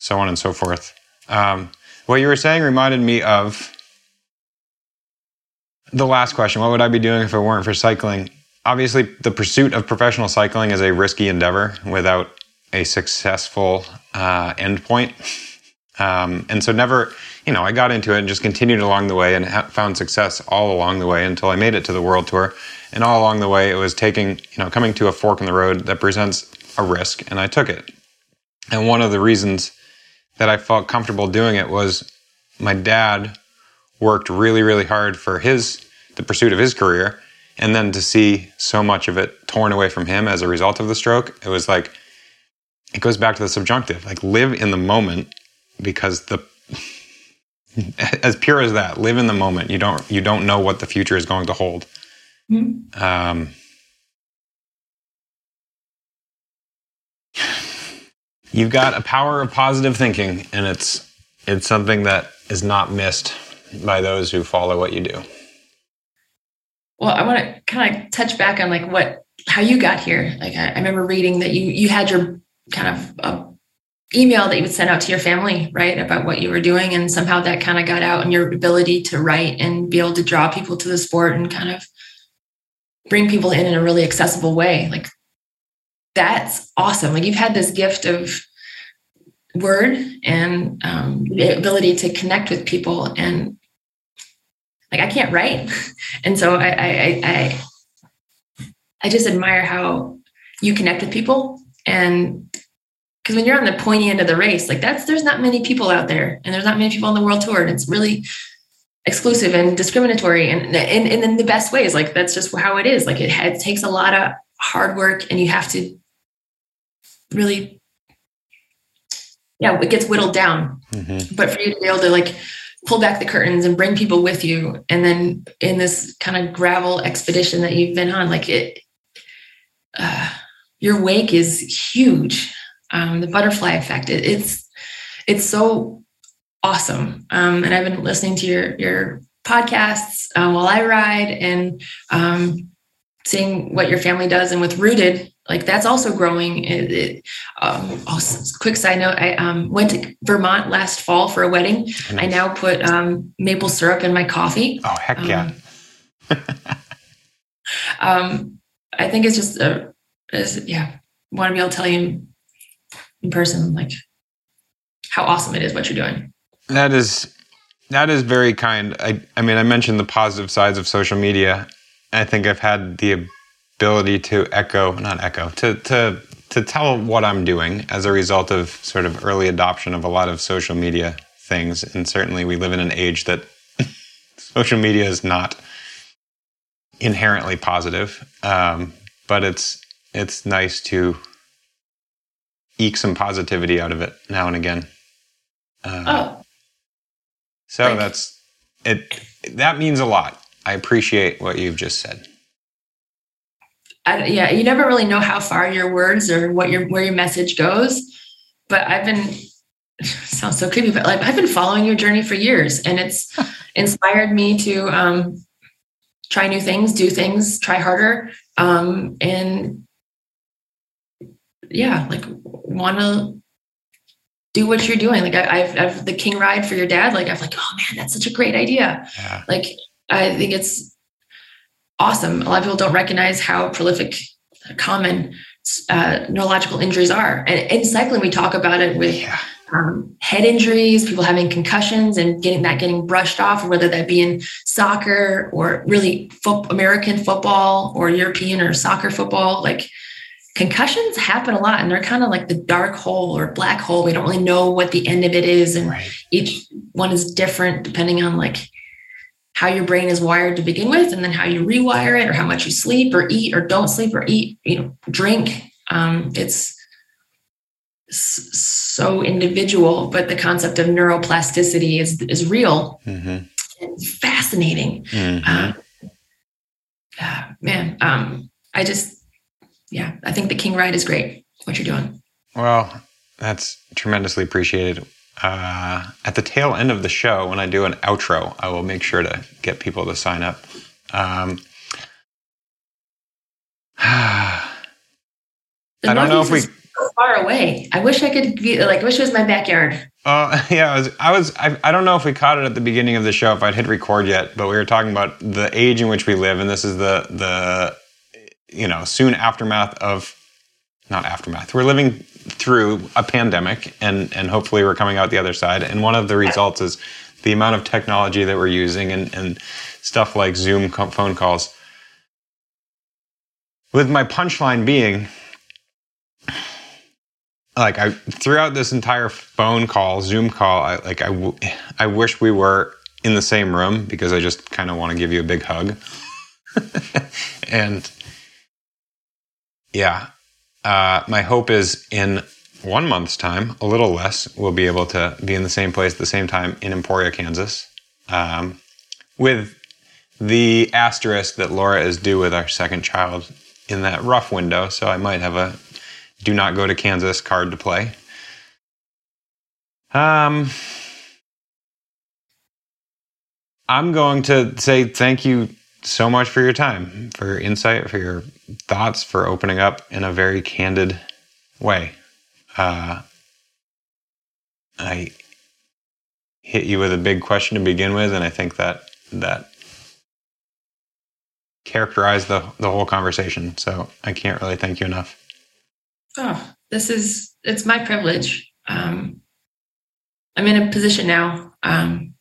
so on and so forth. Um, what you were saying reminded me of the last question. What would I be doing if it weren't for cycling? Obviously, the pursuit of professional cycling is a risky endeavor without a successful uh, endpoint. Um, and so never, you know, I got into it and just continued along the way and ha- found success all along the way until I made it to the World Tour. And all along the way, it was taking, you know, coming to a fork in the road that presents a risk, and I took it. And one of the reasons that I felt comfortable doing it was my dad worked really, really hard for his, the pursuit of his career. And then to see so much of it torn away from him as a result of the stroke, it was like, it goes back to the subjunctive, like live in the moment, because the, as pure as that, live in the moment. You don't, you don't know what the future is going to hold. Mm-hmm. Um, you've got a power of positive thinking, and it's, it's something that is not missed by those who follow what you do. Well, I want to kind of touch back on like what, how you got here. Like I, I remember reading that you, you had your kind of uh, email that you would send out to your family, right, about what you were doing. And somehow that kind of got out, and your ability to write and be able to draw people to the sport and kind of bring people in in a really accessible way. Like that's awesome. Like you've had this gift of word and um, the ability to connect with people, and like I can't write. And so I, I, I, I just admire how you connect with people. And because when you're on the pointy end of the race, like that's, there's not many people out there, and there's not many people on the World Tour, and it's really exclusive and discriminatory. And, and, and in the best ways, like that's just how it is. Like it, it takes a lot of hard work, and you have to really, yeah, it gets whittled down. Mm-hmm. But for you to be able to like pull back the curtains and bring people with you. And then in this kind of gravel expedition that you've been on, like it, uh, your wake is huge. Um, the butterfly effect, it, it's, it's so awesome. Um, and I've been listening to your, your podcasts uh, while I ride, and um, seeing what your family does. And with Rooted, like that's also growing. It, it, um, also, quick side note, I um, went to Vermont last fall for a wedding. Nice. I now put um, maple syrup in my coffee. Oh, heck yeah. Um, um, I think it's just, a, it's, yeah, want to be able to tell you in person, like how awesome it is what you're doing. That is, that is very kind. I, I mean, I mentioned the positive sides of social media. I think I've had the ability to echo, not echo, to, to, to tell what I'm doing as a result of sort of early adoption of a lot of social media things. And certainly we live in an age that social media is not inherently positive. Um, but it's, it's nice to eke some positivity out of it now and again. Uh, oh. So like, that's, it, that means a lot. I appreciate what you've just said. I, yeah, you never really know how far your words or what your where your message goes. But I've been, sounds so creepy, but like I've been following your journey for years, and it's inspired me to um, try new things, do things, try harder, um, and yeah, like want to do what you're doing. Like I, I've, I've the King Ride for your dad. Like I've like, oh man, that's such a great idea. Yeah. Like. I think it's awesome. A lot of people don't recognize how prolific, common uh, neurological injuries are. And in cycling, we talk about it with yeah. um, head injuries, people having concussions and getting that getting brushed off, whether that be in soccer or really fo- American football or European or soccer football. Like concussions happen a lot, and they're kind of like the dark hole or black hole. We don't really know what the end of it is. And right. each one is different depending on like how your brain is wired to begin with, and then how you rewire it, or how much you sleep or eat or don't sleep or eat, you know, drink. Um, it's so individual, but the concept of neuroplasticity is, is real mm-hmm. and fascinating. Mm-hmm. Uh, uh, man, um, I just, yeah, I think the King Ride is great, what you're doing. Well, that's tremendously appreciated. Uh, at the tail end of the show, when I do an outro, I will make sure to get people to sign up. Um, the I don't know if we so far away. I wish I could be like, I wish it was my backyard. Oh uh, yeah. I was, I was, I, I don't know if we caught it at the beginning of the show, if I'd hit record yet, but we were talking about the age in which we live. And this is the, the, you know, soon aftermath of not aftermath. We're living through a pandemic, and, and hopefully we're coming out the other side. And one of the results is the amount of technology that we're using and, and stuff like Zoom phone calls. With my punchline being, like I throughout this entire phone call, Zoom call, I, like I, w- I wish we were in the same room, because I just kind of want to give you a big hug. And yeah. Uh, my hope is in one month's time, a little less, we'll be able to be in the same place at the same time in Emporia, Kansas, um, with the asterisk that Laura is due with our second child in that rough window. So I might have a do not go to Kansas card to play. Um, I'm going to say thank you so much for your time, for your insight, for your thoughts, for opening up in a very candid way. Uh, I hit you with a big question to begin with, and I think that that characterized the, the whole conversation. So I can't really thank you enough. Oh, this is, it's my privilege. Um, I'm in a position now um,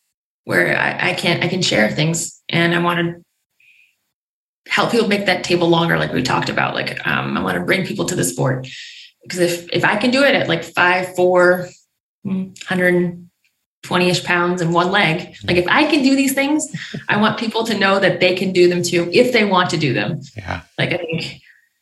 where I, I can, I can share things, and I want to help people make that table longer. Like we talked about, like, um, I want to bring people to the sport, because if, if I can do it at like five, four, one hundred twenty ish pounds and one leg, like if I can do these things, I want people to know that they can do them too, if they want to do them. Yeah. Like I think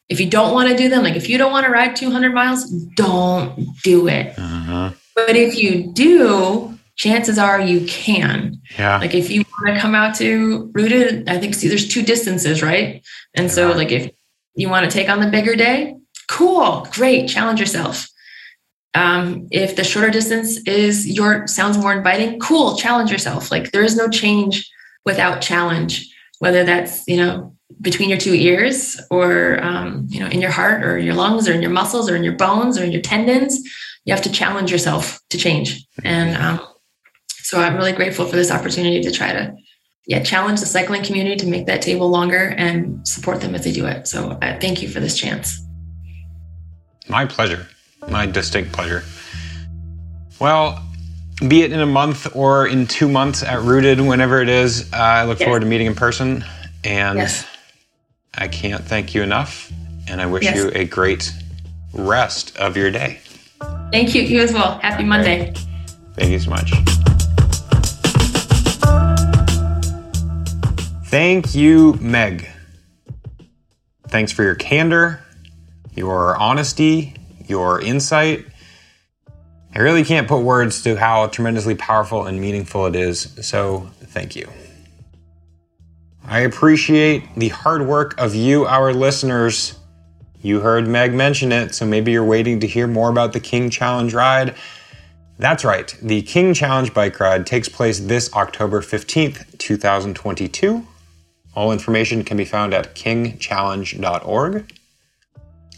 if you don't want to do them, like if you don't want to ride two hundred miles, don't do it. Uh-huh. But if you do, chances are you can. Yeah. Like if you want to come out to Rooted, I think see, there's two distances, right? And yeah. So like if you want to take on the bigger day, cool, great, challenge yourself. Um, if the shorter distance is your sounds more inviting, cool, challenge yourself. Like there is no change without challenge, whether that's, you know, between your two ears or, um, you know, in your heart or your lungs or in your muscles or in your bones or in your tendons. You have to challenge yourself to change. And um, so I'm really grateful for this opportunity to try to yeah, challenge the cycling community to make that table longer and support them as they do it. So uh, thank you for this chance. My pleasure, my distinct pleasure. Well, be it in a month or in two months at Rooted, whenever it is, uh, I look yes. forward to meeting in person. And yes. I can't thank you enough. And I wish yes. you a great rest of your day. Thank you. You as well. Happy Monday. Right. Thank you so much. Thank you, Meg. Thanks for your candor, your honesty, your insight. I really can't put words to how tremendously powerful and meaningful it is, so thank you. I appreciate the hard work of you, our listeners. You heard Meg mention it, so maybe you're waiting to hear more about the King Challenge ride. That's right, the King Challenge bike ride takes place this October fifteenth, two thousand twenty-two. All information can be found at king challenge dot org.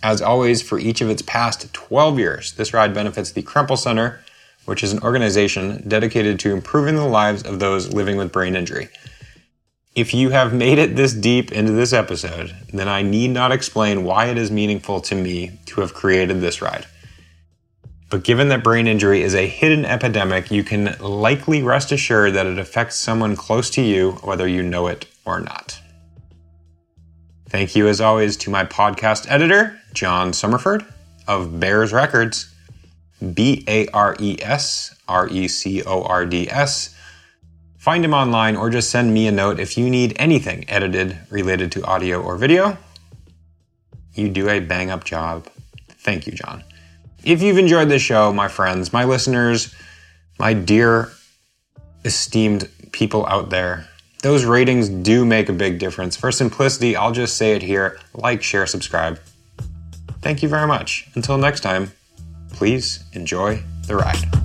As always, for each of its past twelve years, this ride benefits the Krempel Center, which is an organization dedicated to improving the lives of those living with brain injury. If you have made it this deep into this episode, then I need not explain why it is meaningful to me to have created this ride. But given that brain injury is a hidden epidemic, you can likely rest assured that it affects someone close to you, whether you know it or not. Thank you, as always, to my podcast editor, John Summerford of Bears Records, B A R E S R E C O R D S. Find him online or just send me a note if you need anything edited related to audio or video. You do a bang-up job. Thank you, John. If you've enjoyed this show, my friends, my listeners, my dear esteemed people out there, those ratings do make a big difference. For simplicity, I'll just say it here. Like, share, subscribe. Thank you very much. Until next time, please enjoy the ride.